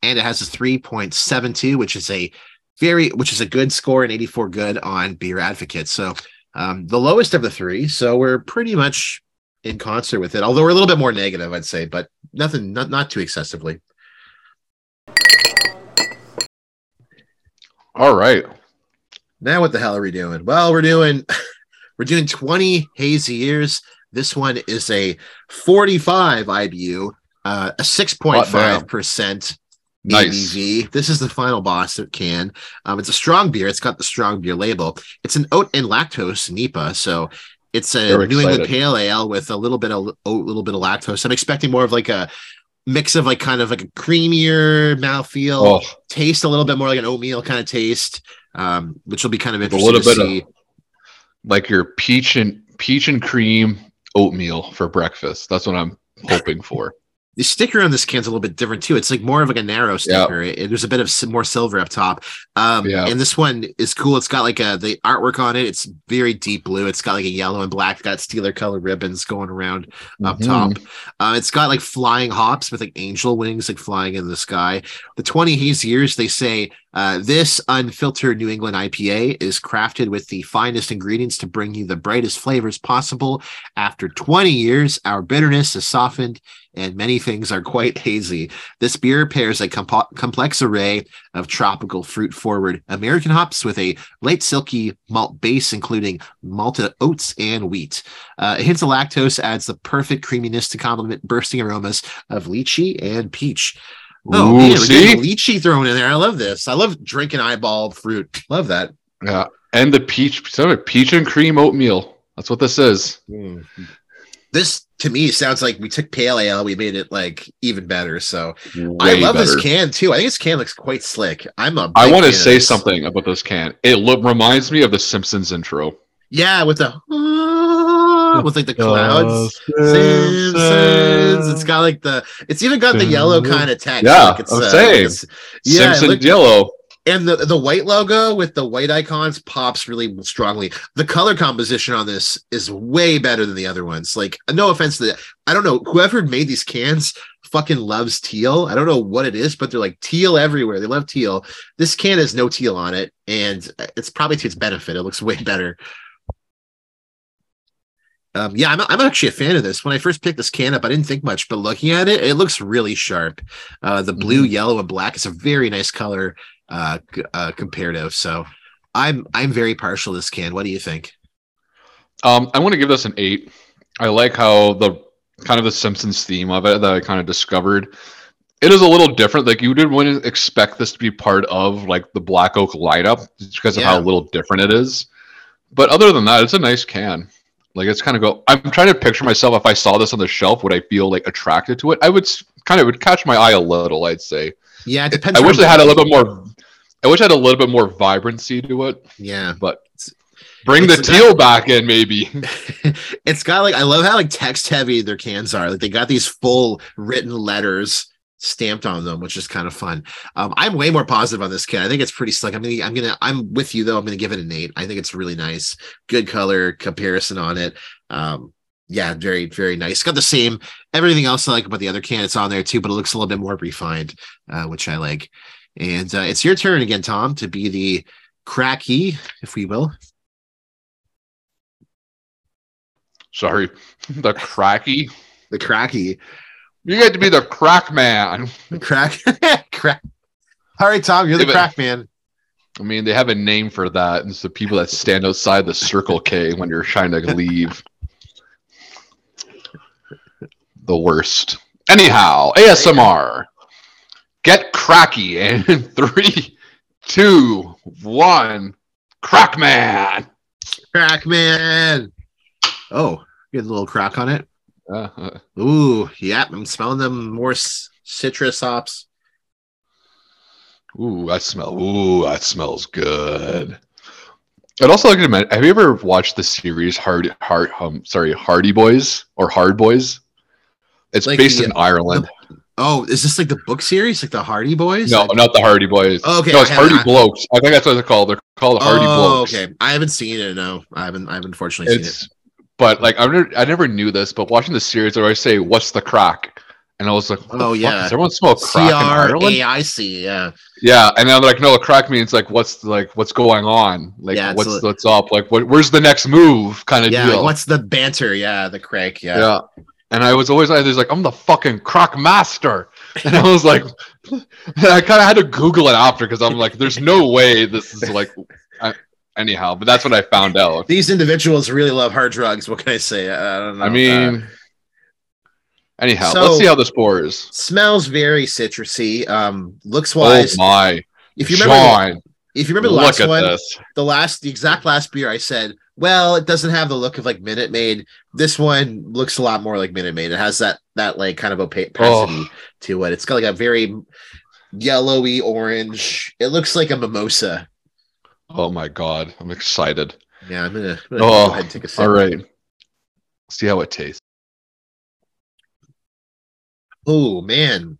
and it has a three point seven two, which is a Very, which is a good score, and eighty-four good on Beer Advocate. So um, the lowest of the three. So we're pretty much in concert with it, although we're a little bit more negative, I'd say, but nothing, not, not too excessively. All right. Now what the hell are we doing? Well, we're doing we're doing twenty hazy years. This one is a forty-five I B U, uh, a six point five percent. Nice. A B V. This is the final boss that can. Um, it's a strong beer. It's got the strong beer label. It's an oat and lactose N I P A, so it's a They're New excited. England pale ale with a little bit of oat, little bit of lactose. I'm expecting more of like a mix of like kind of like a creamier mouthfeel, oh. taste a little bit more like an oatmeal kind of taste, um, which will be kind of interesting. A little to bit see. Of like your peach and peach and cream oatmeal for breakfast. That's what I'm hoping for. The sticker on this can's a little bit different too. It's like more of like a narrow sticker. Yeah. It, it, there's a bit of more silver up top. Um, yeah. And this one is cool. It's got like a, the artwork on it. It's very deep blue. It's got like a yellow and black. It's got Steeler color ribbons going around up mm-hmm. top. Uh, it's got like flying hops with like angel wings, like flying in the sky. The twenty hazy years, they say uh, this unfiltered New England I P A is crafted with the finest ingredients to bring you the brightest flavors possible. After twenty years, our bitterness is softened and many things are quite hazy. This beer pairs a comp- complex array of tropical fruit-forward American hops with a light silky malt base, including malted oats and wheat. Uh, a hint of lactose adds the perfect creaminess to complement bursting aromas of lychee and peach. Oh, Ooh, man, we're getting lychee thrown in there. I love this. I love drinking eyeball fruit. Love that. Yeah, and the peach, sorry, peach and cream oatmeal. That's what this is. Mm. This, to me, sounds like we took Pale Ale, we made it like even better. So Way I love better. This can too. I think this can looks quite slick. I'm a. I want to say something about this can. It lo- reminds me of the Simpsons intro. Yeah, with the uh, with like the clouds. Uh, Simpsons. It's got like the. It's even got the yellow kind of text. Yeah, like it's, I'm uh, saying. Like it's, yeah, Simpson it looked, yellow. And the, the white logo with the white icons pops really strongly. The color composition on this is way better than the other ones. Like, no offense to that. I don't know. Whoever made these cans fucking loves teal. I don't know what it is, but they're like teal everywhere. They love teal. This can has no teal on it, and it's probably to its benefit. It looks way better. Um, yeah, I'm, I'm actually a fan of this. When I first picked this can up, I didn't think much, but looking at it, it looks really sharp. Uh, the blue, mm-hmm. yellow, and black is a very nice color uh, uh, comparative. So I'm I'm very partial to this can. What do you think? Um, I want to give this an eight. I like how the kind of the Simpsons theme of it that I kind of discovered. It is a little different. Like you didn't want to expect this to be part of like the Black Oak lineup because of yeah. how a little different it is. But other than that, it's a nice can. Like it's kind of go. I'm trying to picture myself if I saw this on the shelf, would I feel like attracted to it? I would kind of would catch my eye a little. I'd say. Yeah, it depends. I wish it had a little bit more. I wish it had a little bit more vibrancy to it. Yeah, but Bring the teal back in, maybe. It's got like, I love how like text heavy their cans are. Like they got these full written letters stamped on them, which is kind of fun. Um, I'm way more positive on this can. I think it's pretty slick. I'm gonna, I'm gonna, I'm with you though. I'm gonna give it an eight. I think it's really nice. Good color comparison on it. Um, yeah, very, very nice. It's got the same everything else I like about the other can. It's on there too, but it looks a little bit more refined, uh, which I like. And uh, it's your turn again, Tom, to be the cracky, if we will. Sorry, the cracky. The cracky. You get to be the crack man. The crack. Crack. All right, Tom, you're yeah, the crack man. I mean, they have a name for that. It's the people that stand outside the Circle K when you're trying to leave. The worst. Anyhow, A S M R. Get cracky. And in three, two, one, crack man. Crack man. Oh, get a little crack on it. Uh-huh. Ooh, yeah, I'm smelling them more c- citrus hops. Ooh, I smell. Ooh, that smells good. I'd also like to mention, have you ever watched the series Hard, Hard, um, sorry, Hardy Boys or Hard Boys? It's like based the, in Ireland. The, oh, is this like the book series, like the Hardy Boys? No, like, not the Hardy Boys. Oh, okay, no, it's Hardy I, Blokes. I think that's what they're called. They're called the Hardy oh, Blokes. Okay, I haven't seen it. No, I haven't. I've unfortunately it's, seen it. But like I never, I never knew this, but watching the series, I always say, "What's the crack?" And I was like, "Oh yeah, does everyone smell crack in Ireland?" C R A I C, yeah, yeah. And I'm like, "No, the crack means like what's like what's going on, like yeah, what's a, what's up, like what, where's the next move, kind of yeah, deal." Like, what's the banter? Yeah, the crack. Yeah, yeah. And I was always I was like, "I'm the fucking crack master," and I was like, and I kind of had to Google it after because I'm like, "There's no way this is like." I, Anyhow, but that's what I found out. These individuals really love hard drugs. What can I say? I don't know. I mean, uh, anyhow, so, let's see how this pours. Smells very citrusy. Um, looks wise. Oh my! If you remember, Sean, if you remember the last one, this. the last, the exact last beer, I said, well, it doesn't have the look of like Minute Maid. This one looks a lot more like Minute Maid. It has that that like kind of opacity oh. to it. It's got like a very yellowy orange. It looks like a mimosa. Oh my god, I'm excited. Yeah, I'm gonna, I'm gonna oh, go ahead and take a sip. All right. See how it tastes. Oh man.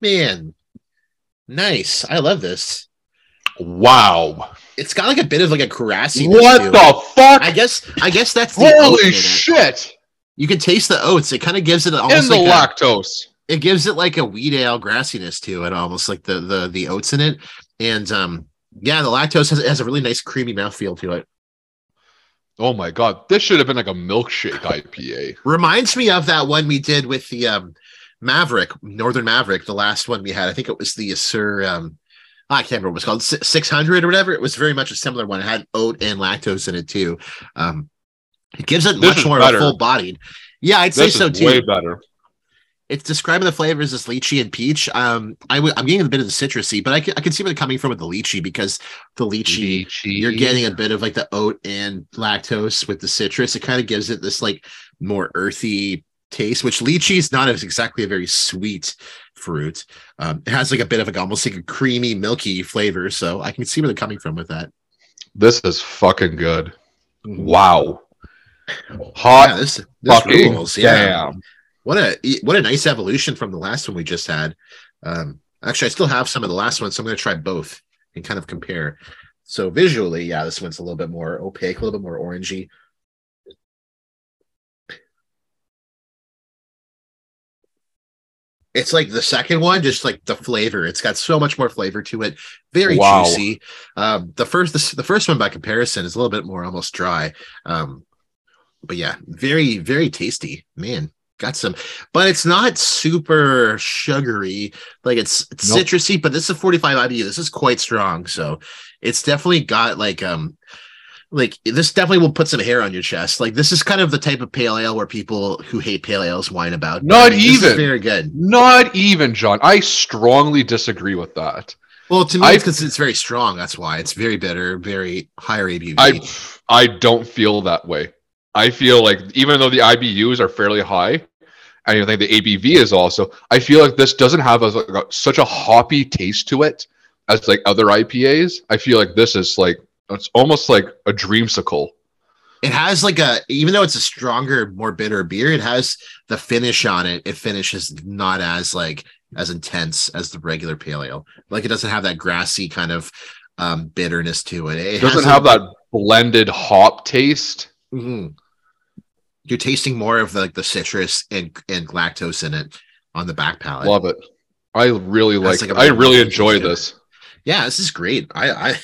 Man. Nice. I love this. Wow. It's got like a bit of like a carassy. What the it. fuck? I guess I guess that's the Holy shit. You can taste the oats. It kind of gives it almost and the like lactose. A, it gives it like a wheat ale grassiness to it, almost like the the, the oats in it. And um yeah, the lactose has, has a really nice creamy mouthfeel to it. Oh my god, this should have been like a milkshake I P A. Reminds me of that one we did with the um, Maverick, Northern Maverick, the last one we had. I think it was the Sir, um, I can't remember what it was called, six hundred or whatever. It was very much a similar one. It had oat and lactose in it too. Um, it gives it this much more better. of a full-bodied. Yeah, I'd this say so too. Way better. It's describing the flavors as lychee and peach. Um, I w- I'm getting a bit of the citrusy, but I can, I can see where they're coming from with the lychee because the lychee, lychee, you're getting a bit of like the oat and lactose with the citrus. It kind of gives it this like more earthy taste, which lychee is not exactly a very sweet fruit. Um, it has like a bit of like almost like a creamy, milky flavor. So I can see where they're coming from with that. This is fucking good. Wow. Hot yeah, this, this fucking rules. Yeah. Damn. What a what a nice evolution from the last one we just had. Um, actually, I still have some of the last one, so I'm going to try both and kind of compare. So visually, yeah, this one's a little bit more opaque, a little bit more orangey. It's like the second one, just like the flavor. It's got so much more flavor to it. Very wow. juicy. Um, the first the, the first one, by comparison, is a little bit more almost dry. Um, but yeah, very, very tasty. Man. Got some, but it's not super sugary. Like it's, it's nope. citrusy, but this is a forty-five I B U. This is quite strong, so it's definitely got like um, like this definitely will put some hair on your chest. Like this is kind of the type of pale ale where people who hate pale ales whine about. Not I mean, even this is very good. Not even, John. I strongly disagree with that. Well, to me, I, it's because it's very strong. That's why it's very bitter, very higher A B V. I I don't feel that way. I feel like even though the I B Us are fairly high. I don't think the A B V is also. I feel like this doesn't have a, like a, such a hoppy taste to it as like other I P As. I feel like this is like It's almost like a dreamsicle. It has like a, even though it's a stronger, more bitter beer, it has the finish on it. It finishes not as like as intense as the regular pale ale. Like it doesn't have that grassy kind of um, bitterness to it. It doesn't have that blended hop taste. Mm-hmm. You're tasting more of the, like the citrus and, and lactose in it on the back palate. Love it. I really like, like I really enjoy this. Yeah, this is great. I, I,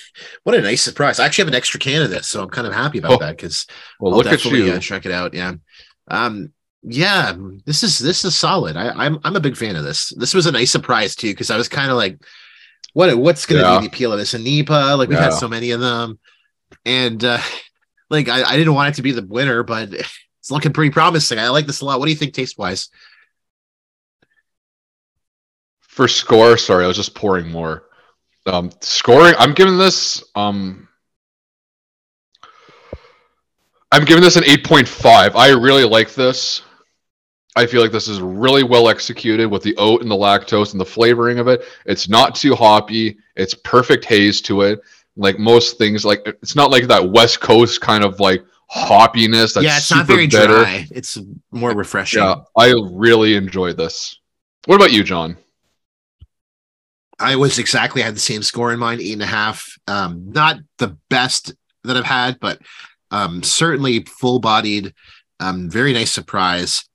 what a nice surprise. I actually have an extra can of this, so I'm kind of happy about oh, that because well, I'll look definitely at you. Uh, check it out. Yeah, um, yeah. This is this is solid. I, I'm I'm a big fan of this. This was a nice surprise too because I was kind of like, what what's going to yeah. be the appeal of this? A N I P A, like we've yeah. had so many of them, and uh, like I, I didn't want it to be the winner, but it's looking pretty promising. I like this a lot. What do you think taste wise? For score, sorry, I was just pouring more. Um, scoring, I'm giving this um, I'm giving this an eight point five. I really like this. I feel like this is really well executed with the oat and the lactose and the flavoring of it. It's not too hoppy. It's perfect haze to it. Like most things, like it's not like that West Coast kind of like hoppiness. That's yeah, it's super not very bitter. Dry. It's more refreshing. Yeah, I really enjoy this. What about you, John? I was exactly, I had the same score in mind, eight and a half. Um, not the best that I've had, but um, certainly full bodied. Um, very nice surprise.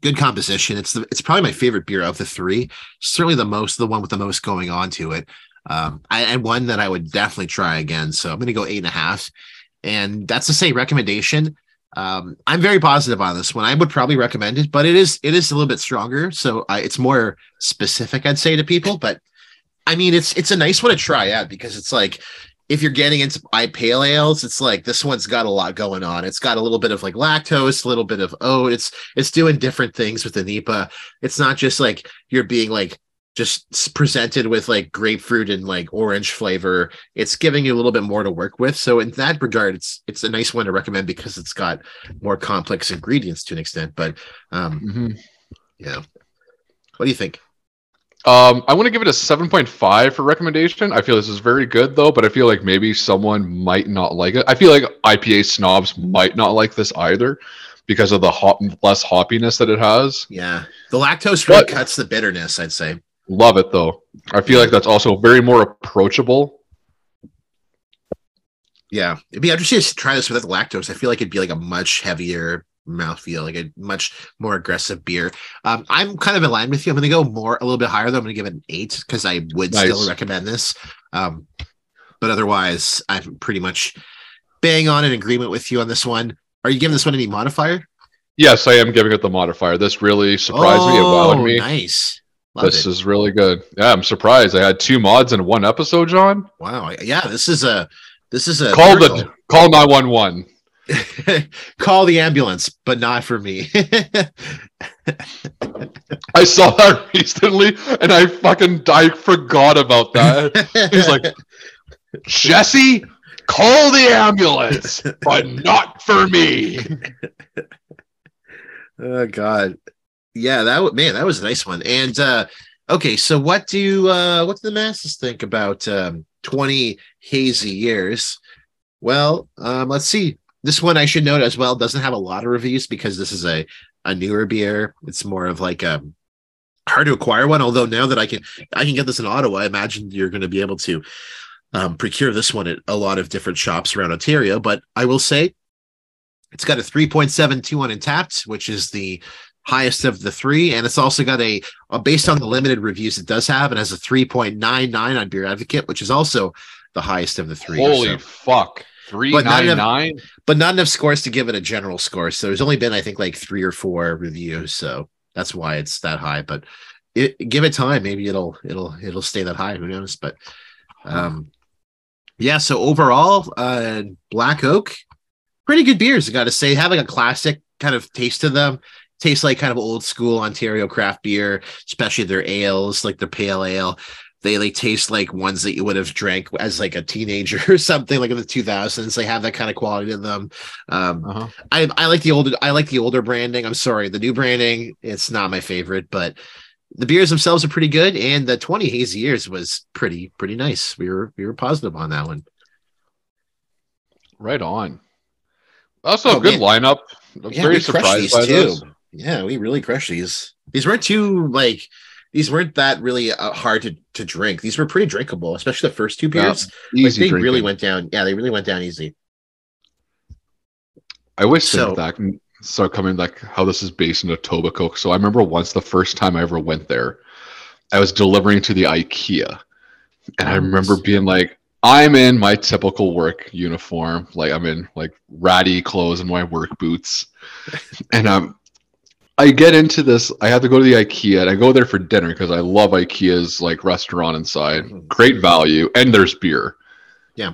Good composition. It's the, it's probably my favorite beer of the three. Certainly the most, the one with the most going on to it. Um, I, and one that I would definitely try again. So I'm going to go eight and a half. And that's the same recommendation. Um, I'm very positive on this one. I would probably recommend it, but it is, it is a little bit stronger. So I, it's more specific, I'd say, to people, but I mean, it's it's a nice one to try out because it's like, if you're getting into pale ales, it's like this one's got a lot going on. It's got a little bit of like lactose, a little bit of oat. It's it's doing different things with the N I P A. It's not just like you're being like just presented with like grapefruit and like orange flavor. It's giving you a little bit more to work with. So in that regard, it's it's a nice one to recommend because it's got more complex ingredients to an extent. But um, mm-hmm. yeah, what do you think? Um, I want to give it a seven point five for recommendation. I feel this is very good, though, but I feel like maybe someone might not like it. I feel like I P A snobs might not like this either because of the hop- less hoppiness that it has. Yeah. The lactose really but, cuts the bitterness, I'd say. Love it, though. I feel like that's also very more approachable. Yeah. It'd be interesting to try this without the lactose. I feel like it'd be like a much heavier mouthfeel, like a much more aggressive beer. um I'm kind of in line with you. I'm gonna go more a little bit higher though. I'm gonna give it an eight because I would nice. still recommend this, um but otherwise I'm pretty much bang on in agreement with you on this one. Are you giving this one any modifier? Yes, I am giving it the modifier. This really surprised oh, me. It wowed me. Nice. Love this it. Is really good. Yeah, I'm surprised I had two mods in one episode, John. Wow. Yeah, this is a this is a call miracle. The call nine one one. Call the ambulance, but not for me. I saw that recently and I fucking I forgot about that. He's like, Jesse, call the ambulance, but not for me. Oh god. Yeah, that would man, that was a nice one. And uh okay, so what do uh what do the masses think about um twenty hazy years? Well, um let's see. This one, I should note as well, doesn't have a lot of reviews because this is a, a newer beer. It's more of like a hard to acquire one. Although now that I can I can get this in Ottawa, I imagine you're going to be able to um, procure this one at a lot of different shops around Ontario. But I will say it's got a three point seven two on Untappd, which is the highest of the three. And it's also got a, a based on the limited reviews it does have, it has a three point nine nine on Beer Advocate, which is also the highest of the three. Holy so. fuck. Three but nine, not enough, nine, but not enough scores to give it a general score. So there's only been, I think, like three or four reviews. So that's why it's that high. But it, give it time, maybe it'll it'll it'll stay that high. Who knows? But um, yeah. So overall, uh, Black Oak, pretty good beers. I got to say, having a classic kind of taste to them. Tastes like kind of old school Ontario craft beer, especially their ales, like their pale ale. They they taste like ones that you would have drank as like a teenager or something, like in the two thousands. They have that kind of quality to them. Um, uh-huh. I I like the older I like the older branding. I'm sorry, the new branding, it's not my favorite, but the beers themselves are pretty good. And the twenty hazy years was pretty pretty nice. We were we were positive on that one. Right on. Also oh, a good man. lineup. I'm yeah, very surprised by those. Yeah, we really crushed these. These weren't too, like, these weren't that really uh, hard to, to drink. These were pretty drinkable, especially the first two beers. Yeah, like, they drinking. really went down. Yeah, they really went down easy. I wish so, that so coming like how this is based in Etobicoke. So I remember once the first time I ever went there, I was delivering to the IKEA. And I remember being like, I'm in my typical work uniform. Like I'm in like ratty clothes and my work boots. And I'm, I get into this, I have to go to the IKEA, and I go there for dinner because I love IKEA's like restaurant inside. Great value, and there's beer. Yeah.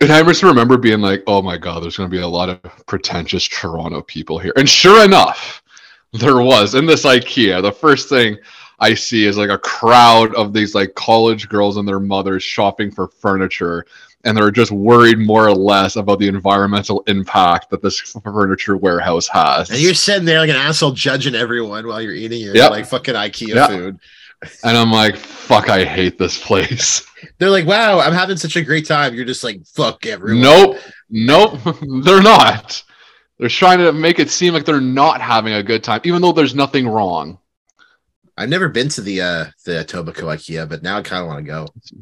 And I just remember being like, oh my God, there's going to be a lot of pretentious Toronto people here. And sure enough, there was. In this IKEA, the first thing I see is like a crowd of these like college girls and their mothers shopping for furniture, and they're just worried more or less about the environmental impact that this furniture warehouse has. And you're sitting there like an asshole judging everyone while you're eating your yep. like fucking IKEA yep. food. And I'm like, fuck, I hate this place. They're like, wow, I'm having such a great time. You're just like, fuck everyone. Nope, nope, they're not. They're trying to make it seem like they're not having a good time, even though there's nothing wrong. I've never been to the uh, the Etobicoke IKEA, but now I kind of want to go. It's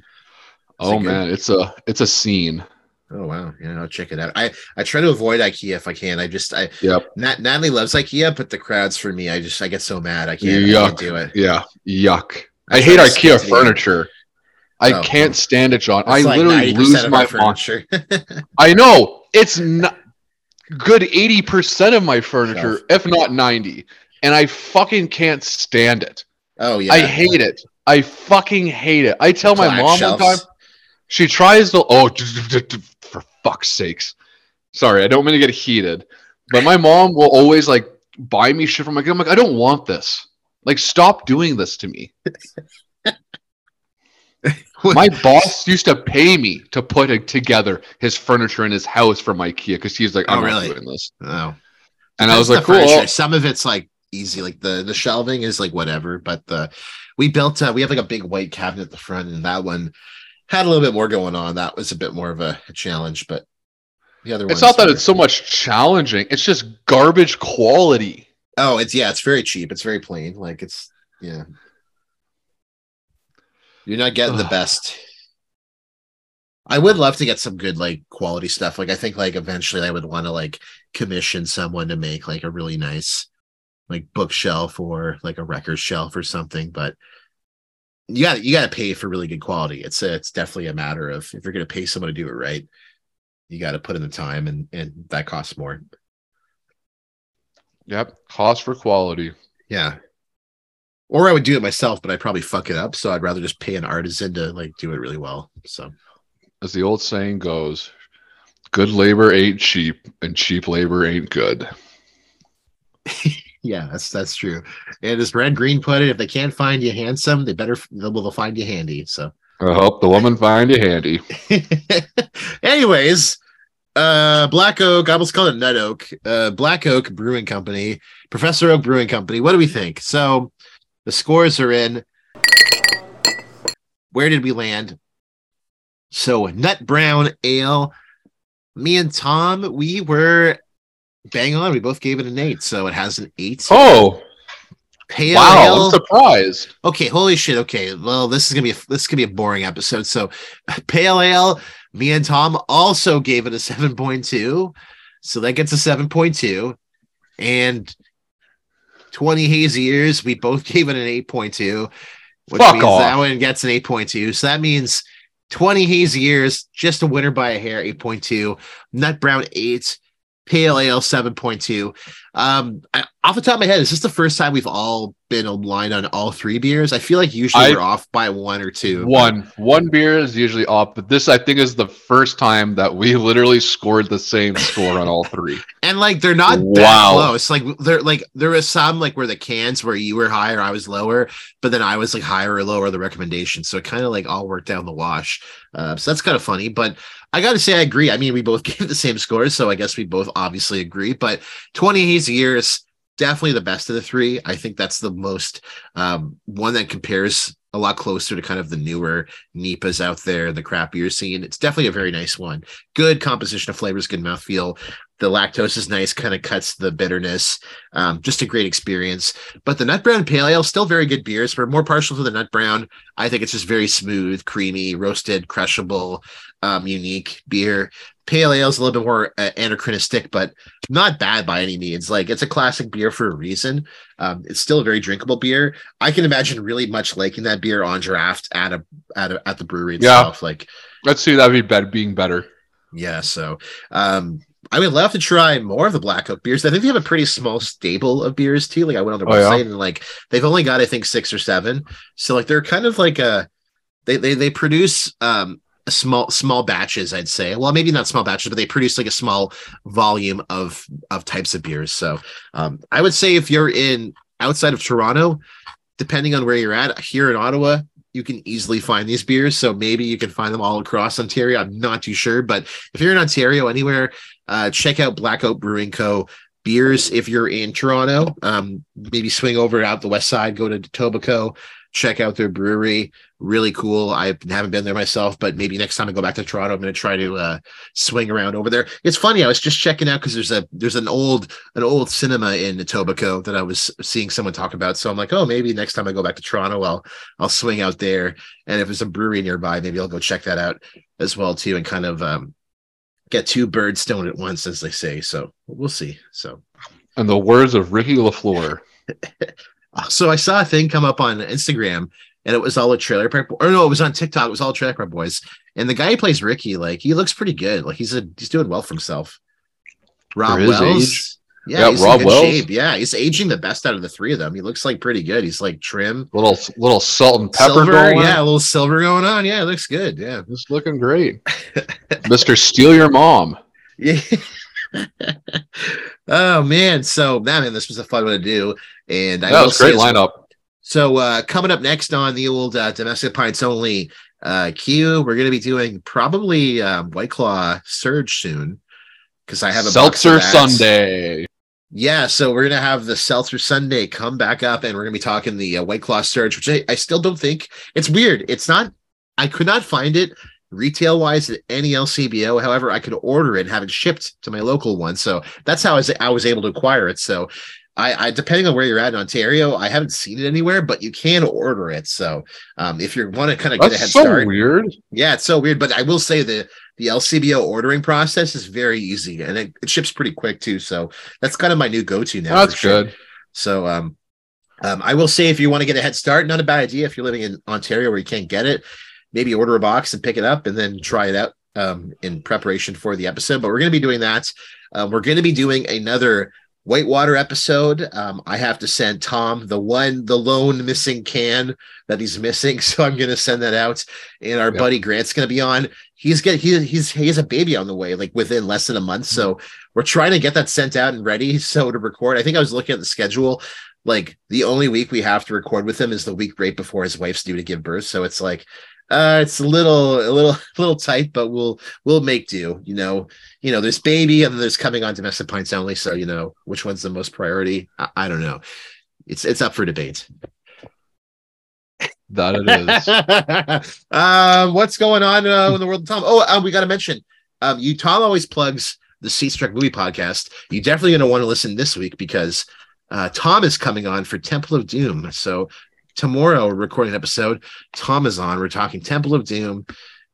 oh man, it's a it's a scene. Oh wow, yeah, I'll check it out. I, I try to avoid IKEA if I can. I just I yep. Nat- Natalie loves IKEA, but the crowds for me, I just I get so mad. I can't, yuck. I can't do it. Yeah, yuck. I, I hate IKEA furniture. I oh, can't man. stand it, John. That's I like literally lose my furniture. I know it's not good. eighty percent of my furniture, oh, if not ninety. And I fucking can't stand it. Oh, yeah. I hate it. I fucking hate it. I tell my mom one time, she tries to, oh, for fuck's sakes. Sorry, I don't mean to get heated. But my mom will always, like, buy me shit from my kid. I'm like, I don't want this. Like, stop doing this to me. My boss used to pay me to put it together his furniture in his house from IKEA because he was like, I'm oh, really? not doing this. Oh. And I was like, cool. Furniture. Some of it's, like, easy, like the the shelving is like whatever, but the we built uh we have like a big white cabinet at the front, and that one had a little bit more going on. That was a bit more of a, a challenge, but the other one, it's not that it's so much challenging, it's just garbage quality. Oh, it's yeah, it's very cheap, it's very plain, like it's yeah, you're not getting the best. I would love to get some good, like, quality stuff. Like I think like eventually I would want to like commission someone to make like a really nice like bookshelf or like a record shelf or something, but you got you got to pay for really good quality. It's a, it's definitely a matter of if you're going to pay someone to do it right, you got to put in the time, and and that costs more. Yep, cost for quality. Yeah, or I would do it myself, but I'd probably fuck it up. So I'd rather just pay an artisan to like do it really well. So, as the old saying goes, good labor ain't cheap, and cheap labor ain't good. Yeah, that's that's true. And as Brad Green put it, if they can't find you handsome, they better they'll, they'll find you handy. So I hope the woman find you handy. Anyways, uh, Black Oak, I almost called it Nut Oak. Uh, Black Oak Brewing Company, Professor Oak Brewing Company. What do we think? So the scores are in. Where did we land? So Nut Brown Ale. Me and Tom, we were. Bang on, we both gave it an eight, so it has an eight. Oh, pale wow! Ale. I'm surprised. Okay, holy shit. Okay, well, this is gonna be a, this is gonna be a boring episode. So, pale ale. Me and Tom also gave it a seven point two, so that gets a seven point two. And twenty hazy years, we both gave it an eight point two, which Fuck means off. that one gets an eight point two. So that means twenty hazy years, just a winner by a hair, eight point two. Nut Brown eight. Pale Ale seven point two. Um, I, off the top of my head, is this the first time we've all been aligned on all three beers? I feel like usually I, we're off by one or two. One. One beer is usually off, but this, I think, is the first time that we literally scored the same score on all three. And, like, they're not wow. that close. Like, they're, like, there was some, like, where the cans where you were higher, I was lower, but then I was, like, higher or lower the recommendation. So it kind of, like, all worked down the wash. Uh, so that's kind of funny, but I got to say, I agree. I mean, we both gave the same scores, so I guess we both obviously agree. But twenty hazy years, definitely the best of the three. I think that's the most um, one that compares a lot closer to kind of the newer N I P As out there, the craft beer scene. It's definitely a very nice one. Good composition of flavors, good mouthfeel. The lactose is nice, kind of cuts the bitterness. Um, just a great experience. But the Nut Brown Pale Ale, still very good beers. We're more partial to the Nut Brown. I think it's just very smooth, creamy, roasted, crushable, um, unique beer. Pale Ale is a little bit more uh, anachronistic, but not bad by any means. Like, it's a classic beer for a reason. Um, it's still a very drinkable beer. I can imagine really much liking that beer on draft at a at a, at the brewery itself. Yeah. Like, let's see, that'd be better, being better. Yeah. So, um, I would love to try more of the Black Oak beers. I think they have a pretty small stable of beers too. Like, I went on their oh, website yeah? and like they've only got I think six or seven. So like they're kind of like a they they they produce um. small small batches, I'd say. Well, maybe not small batches, but they produce like a small volume of of types of beers. So um I would say if you're in outside of Toronto, depending on where you're at, here in Ottawa, you can easily find these beers. So maybe you can find them all across Ontario. I'm not too sure, but if you're in Ontario anywhere, uh check out Black Oak Brewing Co. beers. If you're in Toronto, um maybe swing over out the west side, go to Etobicoke, check out their brewery. Really cool. I haven't been there myself, but maybe next time I go back to Toronto, I'm going to try to uh, swing around over there. It's funny. I was just checking out because there's a there's an old an old cinema in Etobicoke that I was seeing someone talk about. So I'm like, oh, maybe next time I go back to Toronto, I'll I'll swing out there. And if there's a brewery nearby, maybe I'll go check that out as well too, and kind of um, get two birds stoned at once, as they say. So we'll see. So, in the words of Ricky LaFleur. So I saw a thing come up on Instagram, and it was all a trailer park. Or no, it was on TikTok. It was all Trailer Park Boys. And the guy who plays Ricky, like, he looks pretty good. Like, he's a he's doing well for himself. Rob for Wells, age. yeah, yeah he's Rob in good Wells. shape. Yeah, he's aging the best out of the three of them. He looks like pretty good. He's like trim, little little salt and pepper silver, going. Yeah, a little silver going on. Yeah, it looks good. Yeah, it's looking great. Mister Steal Your Mom. Yeah. Oh man, so nah, man, this was a fun one to do, and I that was a great lineup. So uh, coming up next on the old uh, Domestic Pints Only uh, queue, we're going to be doing probably um, White Claw Surge soon because I have a Seltzer Sunday. Yeah, so we're going to have the Seltzer Sunday come back up, and we're going to be talking the uh, White Claw Surge, which I, I still don't think it's weird. It's not. I could not find it retail wise at any L C B O. However, I could order it and have it shipped to my local one. So that's how I was, I was able to acquire it. So I, I, depending on where you're at in Ontario, I haven't seen it anywhere, but you can order it. So um, if you want to kind of get a head start. That's so weird. Yeah, it's so weird. But I will say the, the L C B O ordering process is very easy, and it, it ships pretty quick too. So that's kind of my new go-to now. That's good. Sure. So, um, um, I will say if you want to get a head start, not a bad idea. If you're living in Ontario where you can't get it, maybe order a box and pick it up and then try it out um, in preparation for the episode. But we're going to be doing that. Uh, we're going to be doing another Whitewater episode. Um, I have to send Tom the one, the lone missing can that he's missing. So I'm going to send that out. And our yeah. buddy Grant's going to be on. He's getting, he, he's, he has a baby on the way, like within less than a month. Mm-hmm. So we're trying to get that sent out and ready. So to record, I think I was looking at the schedule. Like the only week we have to record with him is the week right before his wife's due to give birth. So it's like, Uh, it's a little, a little, a little tight, but we'll, we'll make do, you know, you know, there's baby and there's coming on Domestic Pints Only. So, you know, which one's the most priority? I, I don't know. It's, it's up for debate. That it is. um, what's going on uh, in the world of Tom? Oh, um, we got to mention, um, you, Tom always plugs the Seatstruck movie podcast. You're definitely going to want to listen this week because, uh, Tom is coming on for Temple of Doom. So tomorrow we're recording an episode. Tom is on. We're talking Temple of Doom,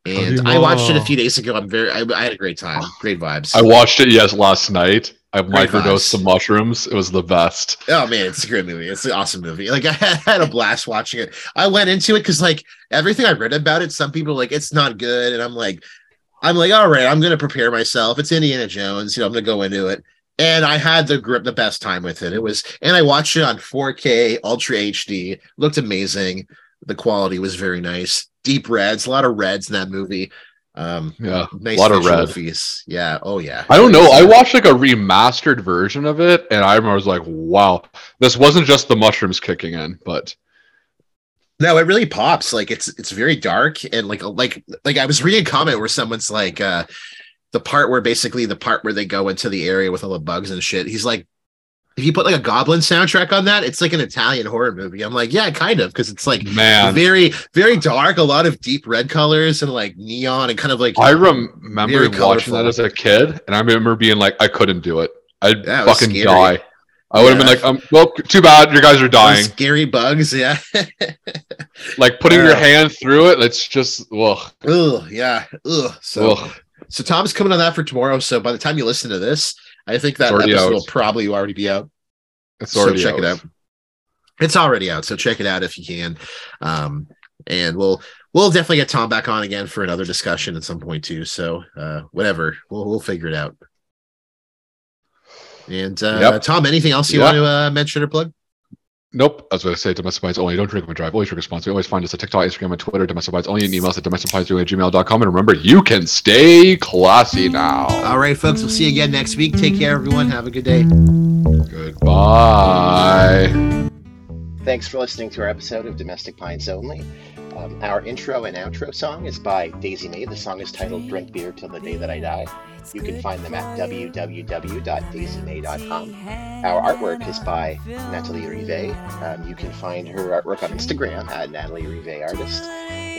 and I watched it a few days ago. I'm very. I, I had a great time. Great vibes. I watched it yes last night. I great microdosed vibes. Some mushrooms. It was the best. Oh man, it's a great movie. It's an awesome movie. Like I had a blast watching it. I went into it because like everything I read about it, some people are like it's not good, and I'm like, I'm like, all right, I'm gonna prepare myself. It's Indiana Jones. You know, I'm gonna go into it. And I had the grip, the best time with it. It was, and I watched it on four K Ultra H D. Looked amazing. The quality was very nice. Deep reds, a lot of reds in that movie. Um, yeah, nice a lot of red. Piece. Yeah. Oh yeah. I don't know. I watched like a remastered version of it, and I remember I was like, "Wow, this wasn't just the mushrooms kicking in." But no, it really pops. Like it's it's very dark, and like like like I was reading a comment where someone's like. Uh, The part where basically the part where they go into the area with all the bugs and shit. He's like, if you put like a goblin soundtrack on that, it's like an Italian horror movie. I'm like, yeah, kind of, because it's like Man. very, very dark, a lot of deep red colors and like neon and kind of like. I rem- remember watching colorful. that as a kid, and I remember being like, I couldn't do it. I'd yeah, it fucking scary. die. I would yeah. have been like, um, well, too bad, you guys are dying. Those scary bugs, yeah. Like putting uh, your hand through it, it's just, ugh. Ugh, yeah, ugh. So, ugh. so Tom's coming on that for tomorrow, so by the time you listen to this, I think that episode out. will probably already be out. It's so already check out. it out. It's already out, so check it out if you can. Um, and we'll we'll definitely get Tom back on again for another discussion at some point too, so uh, whatever, we'll we'll figure it out. And uh, yep. Tom, anything else you yeah. want to uh, mention or plug? Nope. As I say, Domestic Bites Only. Don't drink and drive. Always drink responsibly. Always find us at TikTok, Instagram, and Twitter. Domestic Bites Only. And email us at domestic bites only at gmail dot com. And remember, you can stay classy now. All right, folks. We'll see you again next week. Take care, everyone. Have a good day. Goodbye. Thanks for listening to our episode of Domestic Pints Only. Um, our intro and outro song is by Daisy May. The song is titled Drink Beer Till the Day That I Die. You can find them at w w w dot daisy may dot com. Our artwork is by Natalie Rive. Um, you can find her artwork on Instagram at Natalie Rive Artist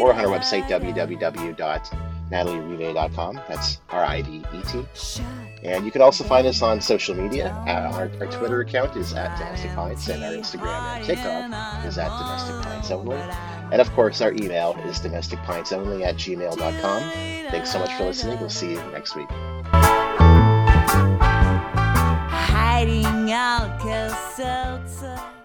or on her website w w w dot natalie rive dot com. That's R I V E T. And you can also find us on social media. Uh, our, our Twitter account is at Domestic Pints, and our Instagram and TikTok is at Domestic Pints Only. And of course, our email is domestic pints only at gmail dot com. Thanks so much for listening. We'll see you next week. Hiding out, 'cause so